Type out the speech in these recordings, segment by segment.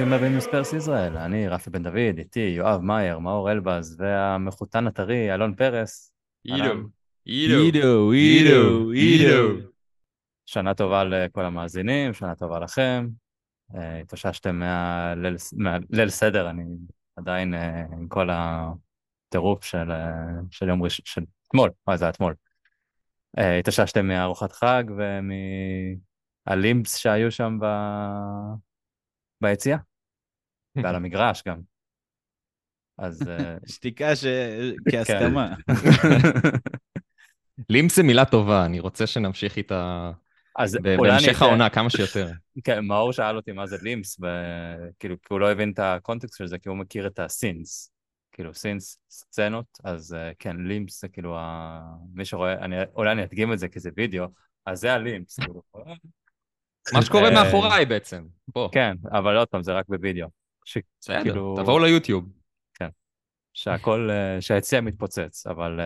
רפי מבינוס ספרס ישראל, אני רפי בן דוד, איתי, יואב מייר, מאור אלבז והמחותן הטרי, אלון פרס. שנה טובה לכל המאזינים, שנה טובה לכם. התאוששתם מהליל סדר, אני עדיין עם כל הטירוף של יום ראשון, של אתמול, זה היה אתמול. התאוששתם מארוחת חג ומהלימפס שהיו שם ביציאה, ועל המגרש גם. אז שתיקה כהסכמה. לימס זה מילה טובה, אני רוצה שנמשיך איתה בהמשך העונה כמה שיותר. כן, מאור שאל אותי מה זה לימס, כי הוא לא הבין את הקונטקסט של זה, כי הוא מכיר את הסינס, כאילו סינס, סצנות, אז כן, לימס זה כאילו, מי שרואה, אולי אני אדגים את זה כי זה וידאו, אז זה הלימס, כאילו. מה שקורה מאחוריי בעצם, בוא. כן, אבל לא טוב, זה רק בוידאו. תבואו ליוטיוב. כן, שהכל, שהיציע מתפוצץ, אבל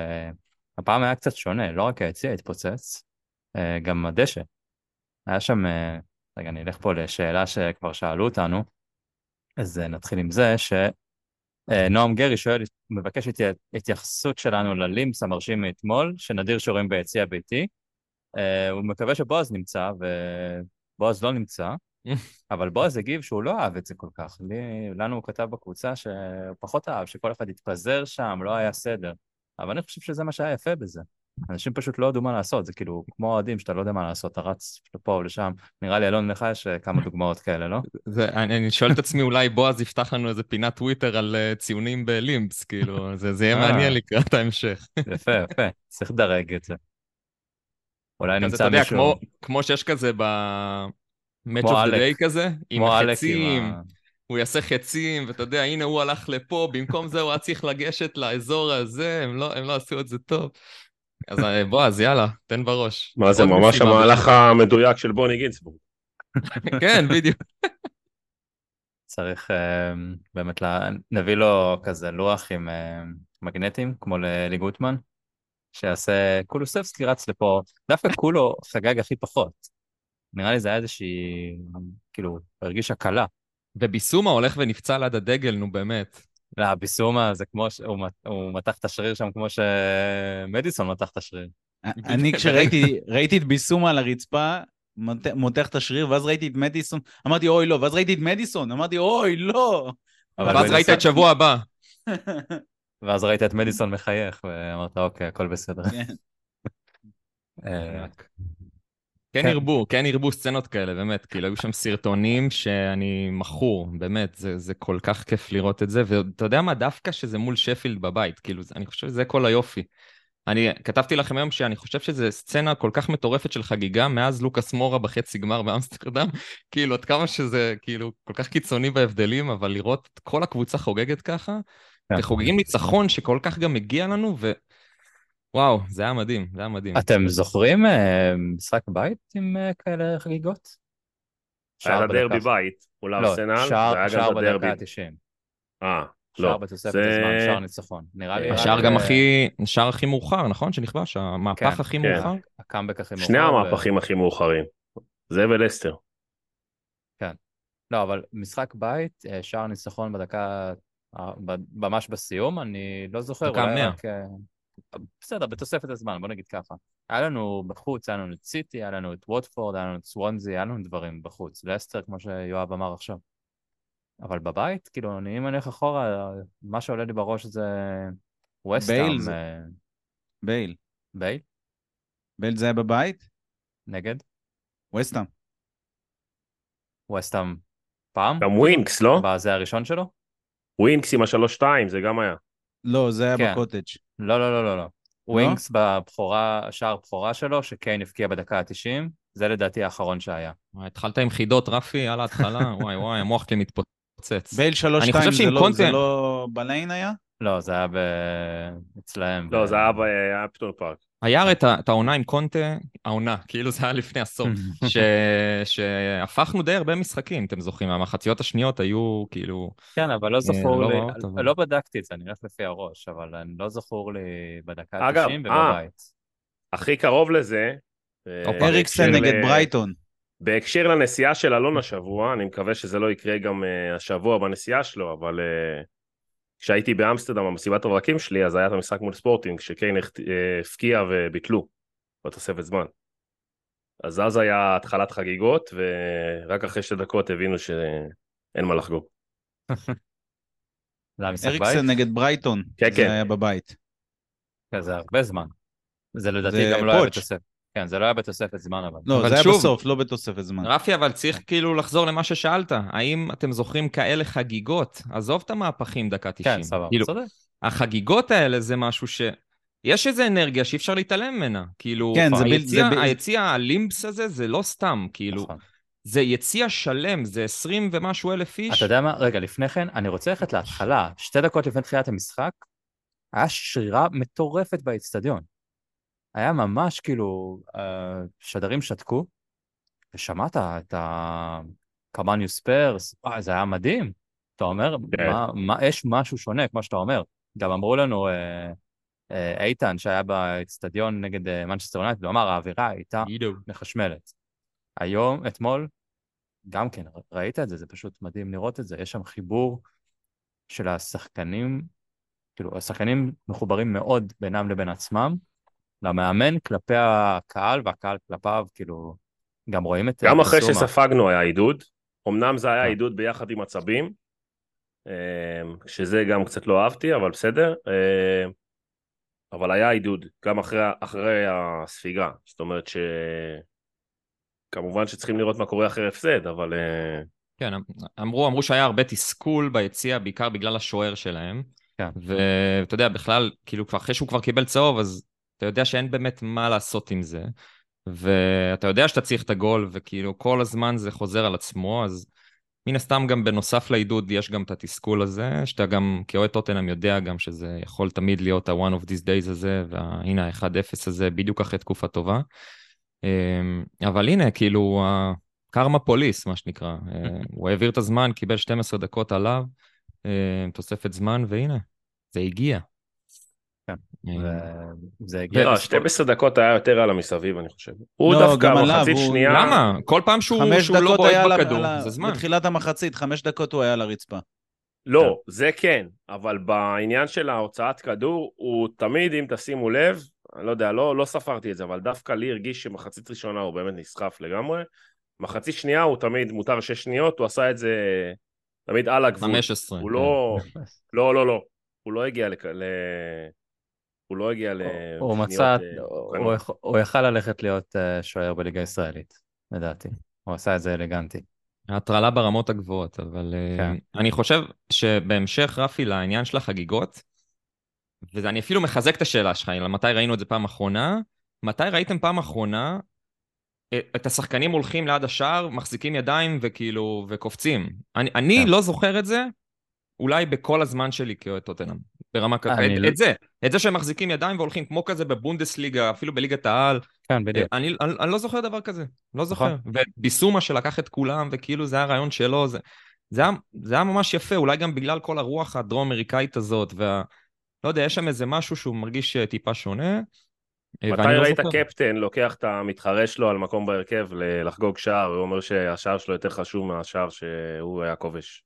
הפעם היה קצת שונה, לא רק היציע התפוצץ, גם הדשא. היה שם, רגע, אני אלך פה לשאלה שכבר שאלו אותנו, אז נתחיל עם זה, שנועם גרי שואל, מבקש התייחסות שלנו ללימס המרשים מאתמול, שנדיר שורים ביציע ביתי, הוא מקווה שבועז נמצא, ובועז לא נמצא, אבל בועז הגיב שהוא לא אהב את זה כל כך. לנו הוא כתב בקבוצה שהוא פחות אהב, שכל אחד התפזר שם, לא היה סדר. אבל אני חושב שזה מה שהיה יפה בזה. אנשים פשוט לא יודעים מה לעשות, זה כאילו כמו אוהדים שאתה לא יודע מה לעשות, אתה רץ לפה ולשם. נראה לי, אלון, לך יש כמה דוגמאות כאלה, לא? אני שואל את עצמי, אולי בועז יפתח לנו איזה פינת טוויטר על ציונים בלימס, כאילו, זה יהיה מעניין לקראת ההמשך. יפה, יפה, צריך לדרג את זה. אולי נמצא מישהו. כמו שיש כזה ב-Match of the Day כזה, עם החצים, הוא יעשה חצים, ואתה יודע, הנה הוא הלך לפה, במקום זה הוא היה צריך לגשת לאזור הזה, הם לא עשו את זה טוב. אז בוא, אז יאללה, תן בראש. מה זה, ממש המהלך המדויק של בוני גינסבורג. כן, בדיוק. צריך באמת, נביא לו כזה לוח עם מגנטים, כמו ללי גוטמן, שעשה קולוסבסקי רץ לפה, דווקא קולו חגג הכי פחות. נראה לי זה היה איזושהי, כאילו, הרגישה קלה. וביסומה הולך ונפצע ליד הדגל, נו באמת. לא, ביסומה זה כמו, הוא מתח את השריר שם כמו שמדיסון מתח את השריר. אני כשראיתי את ביסומה על הרצפה, מותח את השריר, ואז ראיתי את מדיסון, אמרתי אוי לא, ואז ראיתי את מדיסון, אמרתי אוי לא. ואז ראית את שבוע הבא. ואז ראית את מדיסון מחייך, ואמרת, אוקיי, הכל בסדר. כן הרבו סצנות כאלה, באמת, כאילו, היו שם סרטונים שאני מכור, באמת, זה כל כך כיף לראות את זה, ואתה יודע מה, דווקא שזה מול שפילד בבית, כאילו, אני חושב שזה כל היופי. אני כתבתי לכם היום שאני חושב שזה סצנה כל כך מטורפת של חגיגה, מאז לוקאס מורה בחצי גמר באמסטרדם, כאילו, עד כמה שזה, כאילו, כל כך קיצוני בהבדלים, אבל לראות את כל הקבוצה חוגגת ככה, וחוגגים ניצחון שכל כך גם מגיע לנו, וואו, זה היה מדהים, זה היה מדהים. אתם זוכרים משחק בית עם כאלה חגיגות? היה לדרבי בית, אולי ארסנל, שער בדרבי ה-90. שער בתוספת הזמן, שער ניצחון. השער גם הכי מאוחר, נכון? שנכבש, המהפך הכי מאוחר? הקאמבק הכי מאוחר. שני המהפכים הכי מאוחרים, זה ולסטר. כן. לא, אבל משחק בית, שער ניצחון בדקה ממש בסיום, אני לא זוכר, אולי רק בסדר, בתוספת הזמן, בוא נגיד ככה. היה לנו בחוץ, היה לנו את סיטי, היה לנו את ווטפורד, היה לנו את סוונזי, היה לנו דברים בחוץ, לאסטר, כמו שיואב אמר עכשיו. אבל בבית, כאילו, אני מניח אחורה, מה שעולה לי בראש זה ווסטהאם. בייל. בייל? בייל זה היה בבית? נגד? ווסטהאם. ווסטהאם פעם? גם ווינקס, לא? זה הראשון שלו? ווינקס עם ה3-2, זה גם היה. לא, זה היה בקוטג'. לא, לא, לא, לא. ווינקס בבחורה, שער הבחורה שלו, שקיין הפקיע בדקה ה-90, זה לדעתי האחרון שהיה. התחלת עם חידות, רפי, על ההתחלה, וואי וואי, המוח כלי מתפוצץ. בייל 3-2 זה לא בליין היה? לא, זה היה אצלהם. לא, זה היה פתאום פארק. היה הרי את העונה עם קונטה, העונה, כאילו זה היה לפני עשור, שהפכנו די הרבה משחקים, אתם זוכרים, המחציות השניות היו כאילו... כן, אבל לא זכור לי, לא בדקתי את זה, אני הולך לפי הראש, אבל לא זכור לי בדקה ה-90 ובבית. הכי קרוב לזה... אופריקסן נגד ברייטון. בהקשר לנסיעה של אלון השבוע, אני מקווה שזה לא יקרה גם השבוע בנסיעה שלו, אבל כשהייתי באמסטרדם במסיבת הברקים שלי, אז היה את המשחק מול ספורטינג, שקיין הפקיע וביטלו בתוספת זמן. אז היה התחלת חגיגות, ורק אחרי 2 דקות הבינו שאין מה לחגוג. אריקסן נגד ברייטון, זה היה בבית. זה הרבה זמן. זה לדעתי גם לא היה בתוספת. כן, זה לא היה בתוספת זמן, אבל... לא, זה היה בסוף, לא בתוספת זמן. רפי, אבל צריך כאילו לחזור למה ששאלת. האם אתם זוכרים כאלה חגיגות? עזוב את המהפכים דקה 90. כן, סבב. החגיגות האלה זה משהו ש... יש איזו אנרגיה שאי אפשר להתעלם ממנה. כאילו, היציאה, הלימפס הזה, זה לא סתם, כאילו. זה יציאה שלם, זה 20,000 איש. אתה יודע מה? רגע, לפני כן, אני רוצה ללכת להתחלה. 2 דקות לפני תחילת המשחק, היה שרירה מטורפת באצטדיון. היה ממש כאילו, שדרים שתקו, ושמעת את הקמניו ספרס, זה היה מדהים. אתה אומר, יש משהו שונה, כמו שאתה אומר. גם אמרו לנו, איתן, שהיה באצטדיון נגד מנצ'סטר יונייטד, הוא אמר, האווירה הייתה מחשמלת. היום, אתמול, גם כן, ראית את זה, זה פשוט מדהים לראות את זה. יש שם חיבור של השחקנים, כאילו, השחקנים מחוברים מאוד בינם לבין עצמם, למאמן כלפי הקהל, והקהל כלפיו, כאילו, גם רואים את... גם אחרי שספגנו היה עידוד, אמנם זה היה עידוד ביחד עם עצבים, שזה גם קצת לא אהבתי, אבל בסדר, אבל היה עידוד, גם אחרי הספיגה, זאת אומרת ש... כמובן שצריכים לראות מה קורה אחרי הפסד, אבל... כן, אמרו שהיה הרבה תסכול ביציאה, בעיקר בגלל השוער שלהם, ואתה יודע, בכלל, כאילו, אחרי שהוא כבר קיבל צהוב, אז... אתה יודע שאין באמת מה לעשות עם זה, ואתה יודע שאתה צריך את הגול, וכאילו כל הזמן זה חוזר על עצמו, אז מן הסתם גם בנוסף לעידוד יש גם את התסכול הזה, שאתה גם כאוהד טוטנהאם יודע גם שזה יכול תמיד להיות ה-one of these days הזה, והנה ה-1-0 הזה בדיוק אחרי תקופה טובה, אבל הנה כאילו קרמה פוליס מה שנקרא, הוא העביר את הזמן, קיבל 12 דקות עליו, תוספת זמן והנה, זה הגיע. לא, 12 דקות היה יותר על המסביב אני חושב, הוא דווקא מחצית שנייה למה? כל פעם שהוא לא בועט בכדור זה זמן. בתחילת המחצית 5 דקות הוא היה על הרצפה. לא, זה כן, אבל בעניין של ההוצאת כדור הוא תמיד, אם תשימו לב, אני לא יודע, לא ספרתי את זה, אבל דווקא לי הרגיש שמחצית ראשונה הוא באמת נסחף לגמרי, מחצית שנייה הוא תמיד מותר 6 שניות, הוא עשה את זה תמיד על הגבול. הוא לא הגיע הוא לא הגיע לפניות... הוא יכל ללכת להיות שוער בליגה הישראלית, לדעתי. הוא עשה את זה אלגנטי. ההטרלה ברמות הגבוהות, אבל אני חושב שבהמשך רפי לעניין של החגיגות, ואני אפילו מחזק את השאלה שלך, מתי ראינו את זה פעם אחרונה? מתי ראיתם פעם אחרונה את השחקנים הולכים ליד השער, מחזיקים ידיים וכאילו, וקופצים? אני לא זוכר את זה, אולי בכל הזמן שלי כאוהד טוטנהאם, ברמה ככה, את זה שהם מחזיקים ידיים והולכים כמו כזה בבונדסליגה, אפילו בליגת העל, אני לא זוכר דבר כזה, לא זוכר, וביסומה שלקח את כולם, וכאילו זה היה הרעיון שלו, זה היה ממש יפה, אולי גם בגלל כל הרוח הדרום אמריקאית הזאת, לא יודע, יש שם איזה משהו שהוא מרגיש טיפה שונה. מתי ראית הקפטן לוקח את המתחרה שלו על מקום בהרכב לחגוג שער, הוא אומר שהשער שלו יותר חשוב מהשער שהוא היה כובש.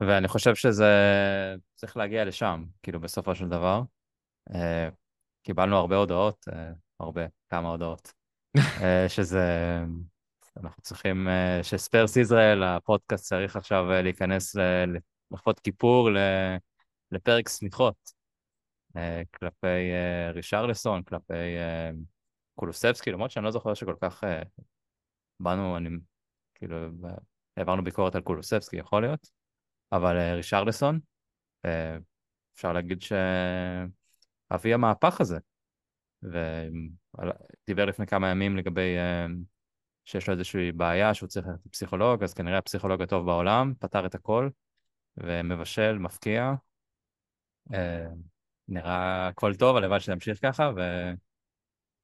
ואני חושב שזה צריך להגיע לשם, כאילו בסופו של דבר. קיבלנו הרבה הודעות, כמה הודעות, שזה, אנחנו צריכים, שספרס ישראל, הפודקאסט צריך עכשיו להיכנס לחפות כיפור, לפרק סמיכות, כלפי רישרליסון, כלפי קולוסבסקי, למרות שאני לא זוכר שכל כך באנו, כאילו, העברנו ביקורת על קולוסבסקי, יכול להיות. אבל רישרליסון, אפשר להגיד שאבי המהפך הזה, ודיבר לפני כמה ימים לגבי שיש לו איזושהי בעיה שהוא צריך להיות פסיכולוג, אז כנראה הפסיכולוג הטוב בעולם, פתר את הכל, ומבשל, מפקיע, נראה הכל טוב, הלוואי שנמשיך ככה,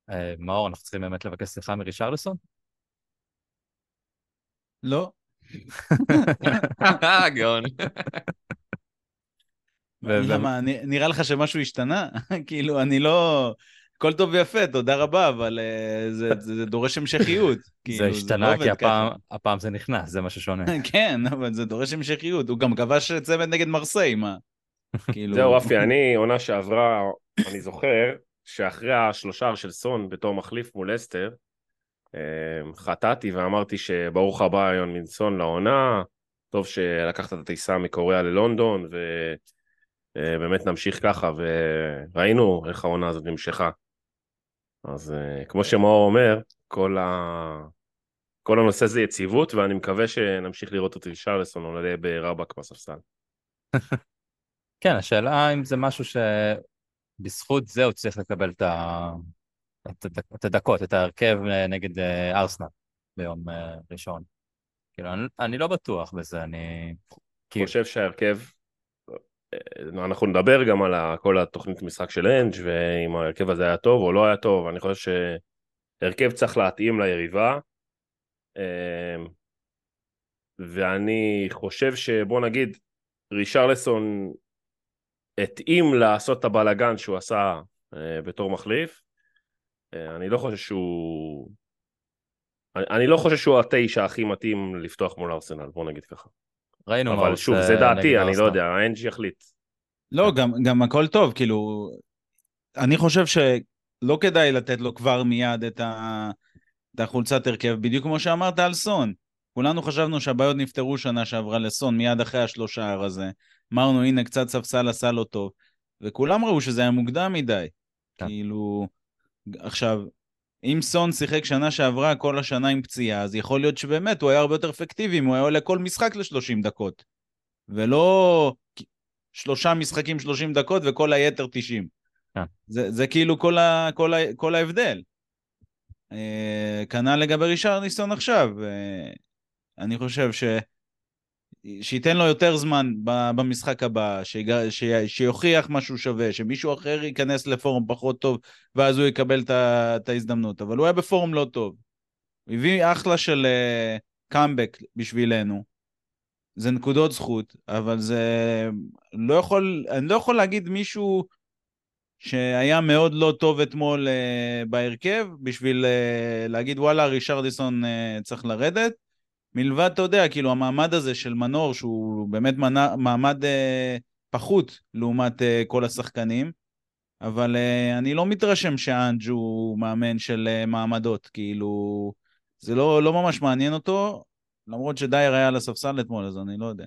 ומאור, אנחנו צריכים באמת לבקש סליחה מרישרליסון? לא. למה, נראה לך שמשהו השתנה? כאילו, אני לא... כל טוב ויפה, תודה רבה, אבל זה דורש המשכיות. זה השתנה, כי הפעם זה נכנס, זה מה ששונה. כן, אבל זה דורש המשכיות. הוא גם כבש צמד נגד מרסי, מה? זהו, רפי, אני עונה שעברה, אני זוכר, שאחרי השלושה של סון בתור מחליף מול אסטר, חטאתי ואמרתי שברוך הבא היום מנסון לעונה, טוב שלקחת את הטיסה מקוריאה ללונדון, ובאמת נמשיך ככה, וראינו איך העונה הזאת נמשכה. אז כמו שמאור אומר, כל הנושא זה יציבות, ואני מקווה שנמשיך לראות את רישרליסון עולה ברבק בספסל. כן, השאלה אם זה משהו שבזכות זה הוא צריך לקבל את הדקות, את ההרכב נגד ארסנל ביום ראשון. כאילו, אני לא בטוח בזה, אני חושב שההרכב, אנחנו נדבר גם על כל התוכנית משחק של אנג' ואם ההרכב הזה היה טוב או לא היה טוב, אני חושב שההרכב צריך להתאים ליריבה, ואני חושב שבוא נגיד, רישרליסון התאים לעשות את הבלגן שהוא עשה בתור מחליף, אני לא חושב שהוא התשע הכי מתאים לפתוח מול ארסנל, בוא נגיד ככה. ראינו אבל שוב, זה דעתי, אני לא יודע, האנג' יחליט. לא, גם הכל טוב, כאילו, אני חושב שלא כדאי לתת לו כבר מיד את החולצת הרכב, בדיוק כמו שאמרת על סון. כולנו חשבנו שהבעיות נפטרו שנה שעברה לסון, מיד אחרי השלושה הר הזה. אמרנו, הנה, קצת ספסל עשה לו טוב. וכולם ראו שזה היה מוקדם מדי. כאילו, עכשיו, אם סון שיחק שנה שעברה כל השנה עם פציעה, אז יכול להיות שבאמת הוא היה הרבה יותר אפקטיבי, אם הוא היה עולה כל משחק ל-30 דקות, ולא 3 משחקים 30 דקות וכל היתר 90. זה כאילו כל ההבדל. כנ"ל לגבי רישרליסון עכשיו, אני חושב שייתן לו יותר זמן במשחק הבא, שיוכיח משהו שווה, שמישהו אחר ייכנס לפורום פחות טוב, ואז הוא יקבל את ההזדמנות, אבל הוא היה בפורום לא טוב. הוא הביא אחלה של קאמבק בשבילנו, זה נקודות זכות, אבל זה לא יכול, אני לא יכול להגיד מישהו שהיה מאוד לא טוב אתמול בהרכב, בשביל להגיד וואלה רישרליסון צריך לרדת, מלבד, אתה יודע, כאילו המעמד הזה של מנור, שהוא באמת מעמד פחות לעומת כל השחקנים, אבל אני לא מתרשם שאנג' הוא מאמן של מעמדות, כאילו זה לא ממש מעניין אותו, למרות שדייר היה על הספסל אתמול, אז אני לא יודע.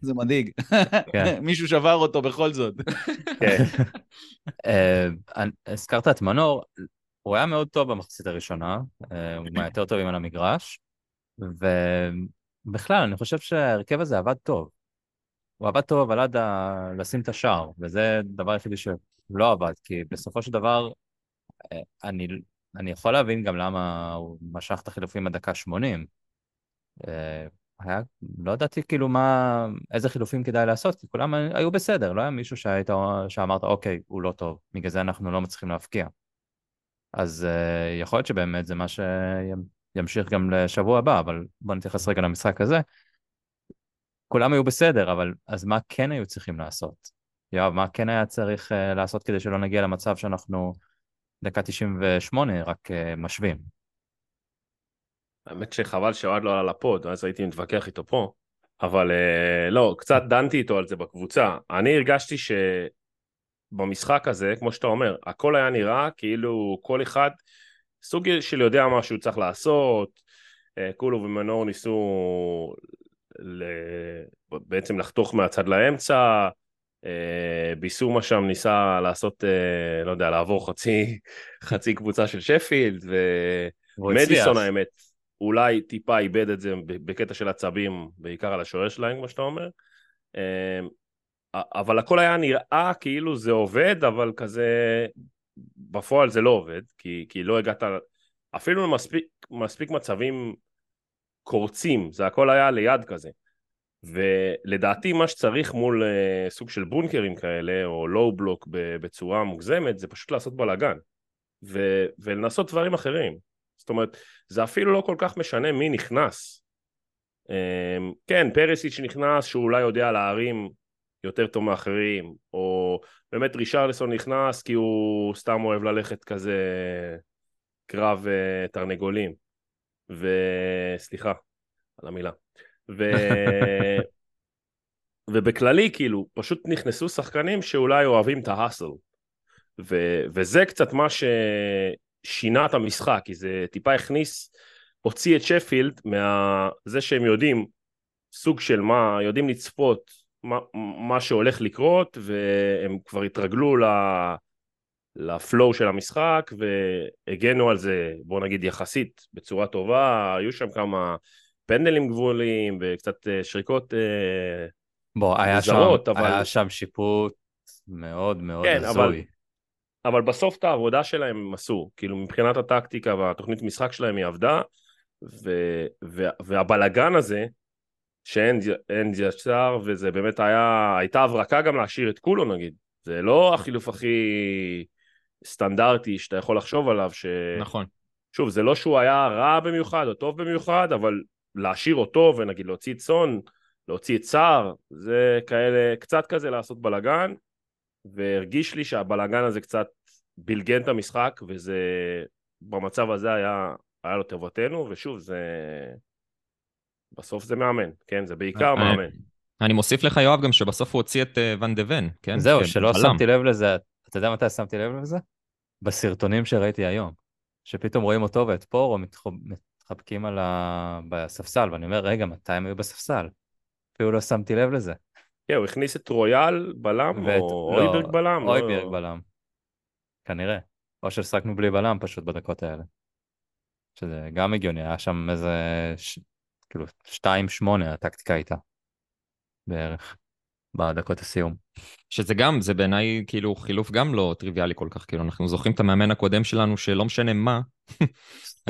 זה מדהיג. מישהו שבר אותו בכל זאת. הזכרת את מנור, הוא היה מאוד טוב במחצית הראשונה, הוא היה יותר טוב על המגרש, ובכלל אני חושב שהרכב הזה עבד טוב. הוא עבד טוב אבל עד לשים את השער, וזה דבר היחידי שלא עבד, כי בסופו של דבר אני יכול להבין גם למה הוא משך את החילופים בדקה 80. לא ידעתי כאילו איזה חילופים כדאי לעשות, כי כולם היו בסדר, לא היה מישהו שאמרת אוקיי, הוא לא טוב, בגלל זה אנחנו לא מצליחים להפקיע. אז יכול להיות שבאמת זה מה ימשיך גם לשבוע הבא, אבל בוא נתייחס רגע למשחק הזה. כולם היו בסדר, אבל אז מה כן היו צריכים לעשות? יואב, מה כן היה צריך לעשות כדי שלא נגיע למצב שאנחנו דקה 98 רק משווים? האמת שחבל שעוד לא עלה לפוד, אז הייתי מתווכח איתו פה, אבל לא, קצת דנתי איתו על זה בקבוצה. אני הרגשתי שבמשחק הזה, כמו שאתה אומר, הכל היה נראה כאילו כל אחד סוג של יודע מה שהוא צריך לעשות, כולו ומנור ניסו בעצם לחתוך מהצד לאמצע, ביסומה שם ניסה לעשות, לא יודע, לעבור חצי קבוצה של שפילד, ומדיסון האמת, אולי טיפה איבד את זה בקטע של הצבים, בעיקר על השוער שלהם, כמו שאתה אומר, אבל הכל היה נראה כאילו זה עובד, אבל כזה בפועל זה לא עובד, כי לא הגעת אפילו מספיק מצבים קורצים, זה הכל היה ליד כזה. ולדעתי מה שצריך מול סוג של בונקרים כאלה, או לואו בלוק בצורה מוגזמת, זה פשוט לעשות בלגן, ולנסות דברים אחרים. זאת אומרת, זה אפילו לא כל כך משנה מי נכנס. כן, פרסיץ' שנכנס, שהוא אולי יודע להרים יותר טוב מאחרים, או באמת רישרליסון נכנס כי הוא סתם אוהב ללכת כזה קרב תרנגולים, וסליחה על המילה, ובכללי כאילו פשוט נכנסו שחקנים שאולי אוהבים את ההסל, וזה קצת מה ששינה את המשחק, כי זה טיפה הכניס, הוציא את שפילד מזה שהם יודעים סוג של מה, יודעים לצפות מה שהולך לקרות, והם כבר התרגלו לפלואו של המשחק, והגנו על זה, בוא נגיד יחסית, בצורה טובה, היו שם כמה פנדלים גבולים, וקצת שריקות מזרות, אבל... היה שם שיפוט מאוד מאוד עזוי. אבל בסוף את העבודה שלהם הם עשו, כאילו מבחינת הטקטיקה והתוכנית משחק שלהם היא עבדה, והבלגן הזה, שאנג' יצר, וזה באמת הייתה הברקה גם להשאיר את כולו נגיד, זה לא החילוף הכי סטנדרטי שאתה יכול לחשוב עליו, נכון. שוב, זה לא שהוא היה רע במיוחד או טוב במיוחד, אבל להשאיר אותו ונגיד להוציא את סון, להוציא את סאר, זה כאלה, קצת כזה לעשות בלגן, והרגיש לי שהבלגן הזה קצת בלגן את המשחק, וזה במצב הזה היה לו תבותנו, ושוב, זה... בסוף זה מאמן, כן? זה בעיקר מאמן. אני מוסיף לך, יואב, גם שבסוף הוא הוציא את ונדבן, כן? זהו, שלא שמתי לב לזה. אתה יודע מתי שמתי לב לזה? בסרטונים שראיתי היום, שפתאום רואים אותו ואת פורו מתחבקים בספסל, ואני אומר, רגע, מתי הם היו בספסל? אפילו לא שמתי לב לזה. כן, הוא הכניס את רויאל בלם, או אויברג בלם. אויברג בלם, כנראה. או ששחקנו בלי בלם פשוט בדקות האלה. שזה גם הגיוני, היה שם איזה... כאילו 2-8 הטקטיקה הייתה בערך בדקות הסיום. שזה גם, זה בעיניי כאילו חילוף גם לא טריוויאלי כל כך, כאילו אנחנו זוכרים את המאמן הקודם שלנו שלא משנה מה,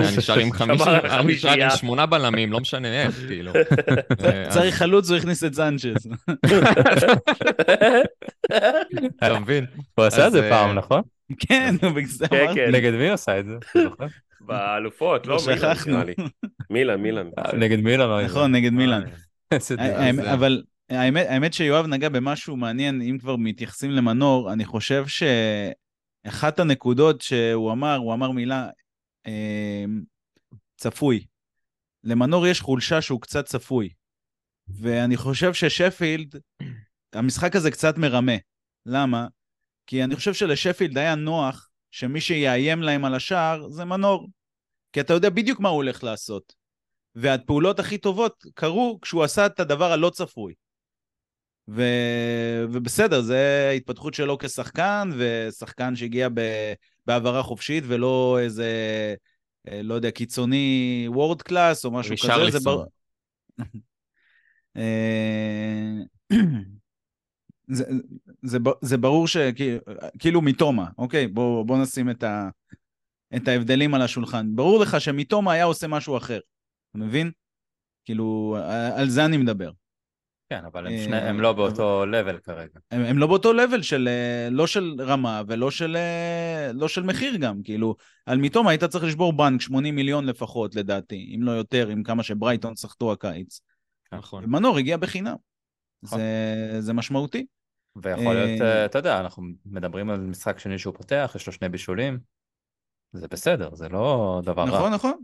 נשאר עם 8 בלמים, לא משנה איך, כאילו. צריך חלוץ, הוא הכניס את זנצ'ז. אתה מבין? הוא עשה את זה פעם, נכון? כן, הוא בגזר. נגד מי עושה את זה? באלופות, לא מילן. נגד מילן. נכון, נגד מילן. אבל האמת שיואב נגע במשהו מעניין, אם כבר מתייחסים למנור, אני חושב שאחת הנקודות שהוא אמר, הוא אמר מילה צפוי. למנור יש חולשה שהוא קצת צפוי. ואני חושב ששפילד, המשחק הזה קצת מרמה. למה? כי אני חושב שלשפילד היה נוח שמי שיאיים להם על השער זה מנור, כי אתה יודע בדיוק מה הוא הולך לעשות, והפעולות הכי טובות קרו כשהוא עשה את הדבר הלא צפוי, ובסדר, זה ההתפתחות שלו כשחקן, ושחקן שהגיע בעברה חופשית, ולא איזה, לא יודע, קיצוני וורד קלאס או משהו כזה. רישרליסון. זה ברור שכאילו מתומה, אוקיי, בוא נשים את ההבדלים על השולחן. ברור לך שמתומה היה עושה משהו אחר, אתה מבין? כאילו, על זה אני מדבר. כן, אבל הם לא באותו לבל כרגע. הם לא באותו לבל של, לא של רמה ולא של מחיר גם, כאילו, על מתומה היית צריך לשבור בנק 80 מיליון לפחות לדעתי, אם לא יותר, עם כמה שברייטון שחטו הקיץ. נכון. ומנור הגיע בחינם. זה משמעותי. ויכול להיות, אתה יודע, אנחנו מדברים על משחק שני שהוא פותח, יש לו 2 בישולים, זה בסדר, זה לא דבר רע. נכון, נכון.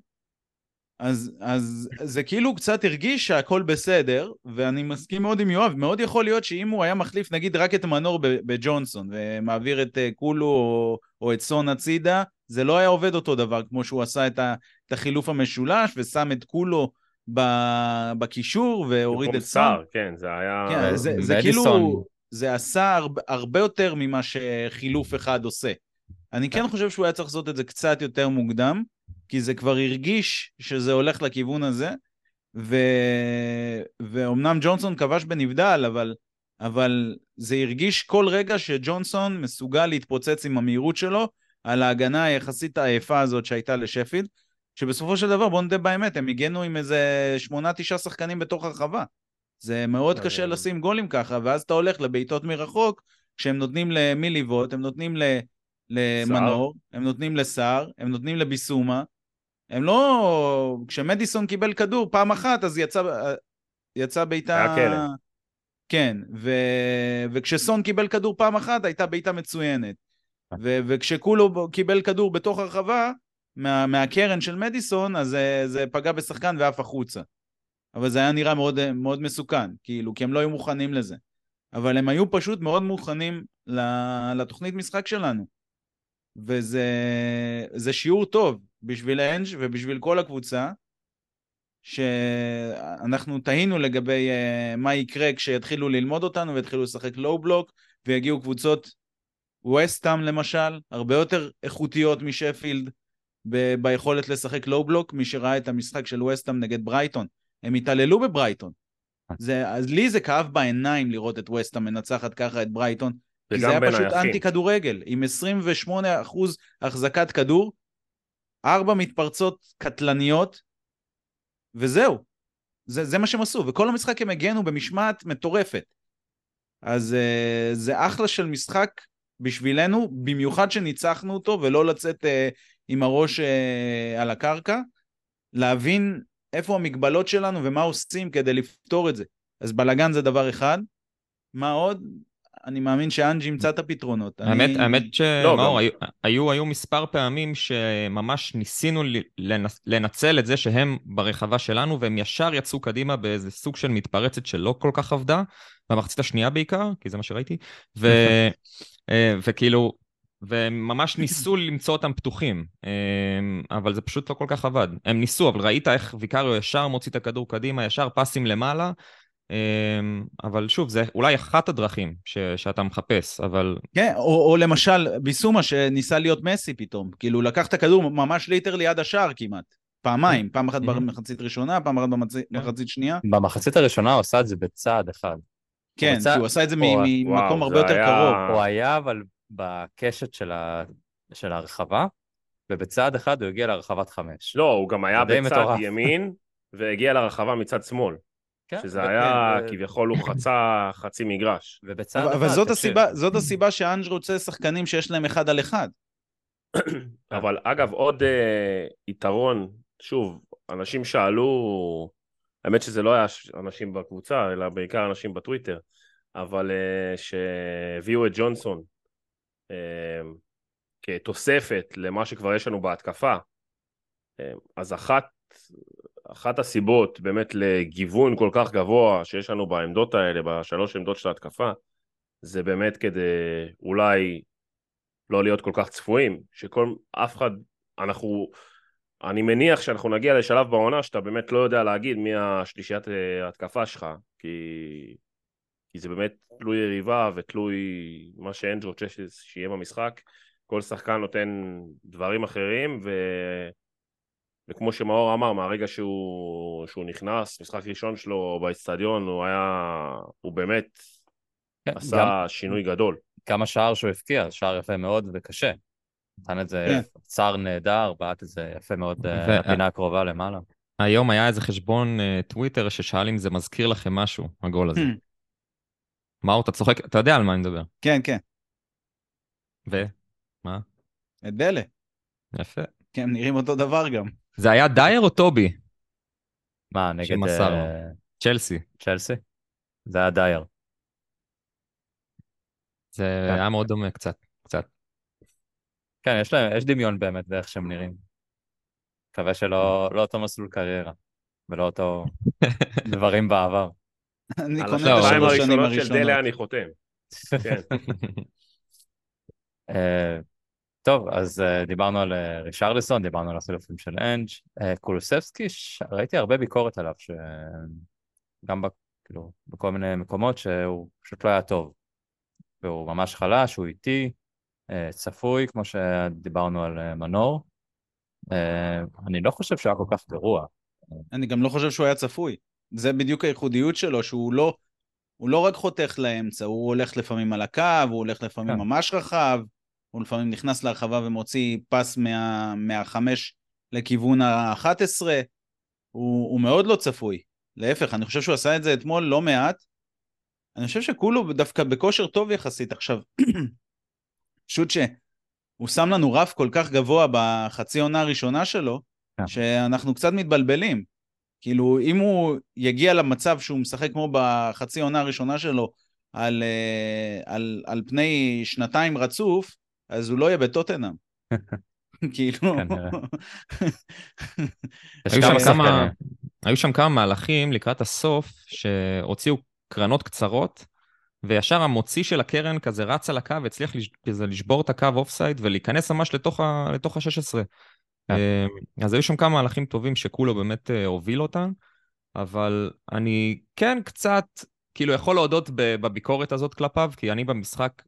אז זה כאילו קצת הרגיש שהכל בסדר, ואני מסכים מאוד עם יואב, מאוד יכול להיות שאם הוא היה מחליף, נגיד רק את מנור בג'ונסון, ומעביר את קולו או את סון הצידה, זה לא היה עובד אותו דבר, כמו שהוא עשה את החילוף המשולש, ושם את קולו, בקישור והוריד את סאר, כן, זה היה... זה כאילו, זה עשה הרבה יותר ממה שחילוף אחד עושה. אני כן חושב שהוא היה צריך לעשות את זה קצת יותר מוקדם, כי זה כבר הרגיש שזה הולך לכיוון הזה, ואומנם ג'ונסון כבש בנבדל, אבל זה הרגיש כל רגע שג'ונסון מסוגל להתפוצץ עם המהירות שלו, על ההגנה היחסית העיפה הזאת שהייתה לשפילד, שבסופו של דבר, בוא נדע באמת, הם הגענו עם איזה 8-9 שחקנים בתוך הרחבה. זה מאוד קשה לשים גולים ככה, ואז אתה הולך לביתות מרחוק, כשהם נותנים למיליבות, הם נותנים למנור, הם נותנים לסער, הם נותנים לביסומה, הם לא... כשמדיסון קיבל כדור פעם אחת, אז יצא ביתה... כן, וכשסון קיבל כדור פעם אחת, הייתה ביתה מצוינת. וכשכולו קיבל כדור בתוך הרחבה, מהקרן של מדיסון, אז זה פגע בשחקן ואף החוצה. אבל זה היה נראה מאוד, מאוד מסוכן, כאילו, כי הם לא היו מוכנים לזה. אבל הם היו פשוט מאוד מוכנים לתוכנית משחק שלנו. וזה שיעור טוב בשביל אנג' ובשביל כל הקבוצה, שאנחנו תהינו לגבי מה יקרה כשיתחילו ללמוד אותנו ויתחילו לשחק לואו בלוק, ויגיעו קבוצות ווסט-האם למשל, הרבה יותר איכותיות משפילד ביכולת לשחק לואו בלוק, מי שראה את המשחק של ווסט-האם נגד ברייטון. הם התעללו בברייטון. אז לי זה כאב בעיניים לראות את ווסט-האם מנצחת ככה את ברייטון, כי זה היה פשוט אנטי כדורגל, עם 28% החזקת כדור, 4 מתפרצות קטלניות, וזהו, זה מה שהם עשו, וכל המשחק הם הגנו במשמעת מטורפת, אז זה אחלה של משחק בשבילנו, במיוחד שניצחנו אותו, ולא לצאת עם הראש על הקרקע, להבין איפה המגבלות שלנו, ומה עושים כדי לפתור את זה, אז בלגן זה דבר אחד, מה עוד? אני מאמין שאנג' ימצא את הפתרונות. האמת שמאור, היו מספר פעמים שממש ניסינו לנצל את זה שהם ברחבה שלנו, והם ישר יצאו קדימה באיזה סוג של מתפרצת שלא כל כך עבדה, במחצית השנייה בעיקר, כי זה מה שראיתי, וכאילו, וממש ניסו למצוא אותם פתוחים, אבל זה פשוט לא כל כך עבד. הם ניסו, אבל ראית איך ויקאריו ישר מוציא את הכדור קדימה, ישר פסים למעלה, אבל שוב, זה אולי אחת הדרכים שאתה מחפש, אבל... כן, או למשל, ביסומה שניסה להיות מסי פתאום, כאילו לקח את הכדור ממש ליטר ליד השער כמעט, פעמיים, פעם אחת במחצית ראשונה, פעם אחת במחצית שנייה. במחצית הראשונה הוא עשה את זה בצעד אחד. כן, הוא עשה את זה ממקום הרבה יותר קרוב. הוא היה אבל בקשת של הרחבה, ובצעד אחד הוא הגיע לרחבת 5. לא, הוא גם היה בצעד ימין, והגיע לרחבה מצד שמאל. שזה היה כביכול הוא חצה חצי מגרש. אבל זאת הסיבה שאנג' רוצה שחקנים שיש להם אחד על אחד. אבל אגב עוד יתרון, שוב, אנשים שאלו, האמת שזה לא היה אנשים בקבוצה, אלא בעיקר אנשים בטוויטר, אבל שהביאו את ג'ונסון כתוספת למה שכבר יש לנו בהתקפה, אז אחת הסיבות באמת לגיוון כל כך גבוה שיש לנו בעמדות האלה, בשלוש עמדות של ההתקפה, זה באמת כדי אולי לא להיות כל כך צפויים, שכל אף אחד, אני מניח שאנחנו נגיע לשלב בעונה שאתה באמת לא יודע להגיד מי השלישיית ההתקפה שלך, כי זה באמת תלוי יריבה ותלוי מה שאנג' רוצה שיהיה במשחק, כל שחקן נותן דברים אחרים וכמו שמאור אמר, מהרגע שהוא נכנס, משחק ראשון שלו באצטדיון, הוא באמת עשה שינוי גדול. כמה שער שהוא הפקיע, שער יפה מאוד וקשה. נתן את זה צער נהדר, בעט את זה יפה מאוד לפינה הקרובה למעלה. היום היה איזה חשבון טוויטר ששאל אם זה מזכיר לכם משהו, הגול הזה. מאור, אתה צוחק, אתה יודע על מה אני מדבר? כן, כן. מה? את דלה. יפה. כן, נראים אותו דבר גם. זה היה דייר או טובי? מה, נגד... שמסרו. צ'לסי. צ'לסי? זה היה דייר. זה היה מאוד דומה, קצת. כן, יש דמיון באמת באיך שהם נראים. מקווה שלא אותו מסלול קריירה, ולא אותו דברים בעבר. אני קונה את השנים הראשונות של דלה אני חותם. כן. טוב, אז דיברנו על רישרליסון, דיברנו על הסילופים של אנג'. קולוסבסקי, ראיתי הרבה ביקורת עליו, שגם בכל מיני מקומות שהוא פשוט לא היה טוב. והוא ממש חלש, הוא איטי, צפוי, כמו שדיברנו על מנור. אני לא חושב שהוא היה כל כך גרוע. אני גם לא חושב שהוא היה צפוי. זה בדיוק הייחודיות שלו, שהוא לא רק חותך לאמצע, הוא הולך לפעמים על הקו, הוא הולך לפעמים ממש רחב, הוא לפעמים נכנס להרחבה ומוציא פס מהחמש לכיוון ה-11, הוא מאוד לא צפוי, להפך, אני חושב שהוא עשה את זה אתמול לא מעט, אני חושב שכולו דווקא בכושר טוב יחסית, עכשיו, פשוט שהוא שם לנו רף כל כך גבוה בחצי עונה הראשונה שלו, שאנחנו קצת מתבלבלים, כאילו, אם הוא יגיע למצב שהוא משחק כמו בחצי עונה הראשונה שלו, על פני שנתיים רצוף, אז הוא לא יהיה בטוטנהאם. כאילו... היו שם כמה מהלכים לקראת הסוף, שהוציאו קרנות קצרות, וישר המוציא של הקרן כזה רץ על הקו, והצליח לשבור את הקו אופסייד, ולהיכנס ממש לתוך ה-16. אז היו שם כמה מהלכים טובים שכולו באמת הוביל אותם, אבל אני כן קצת, כאילו יכול להודות בביקורת הזאת כלפיו, כי אני במשחק,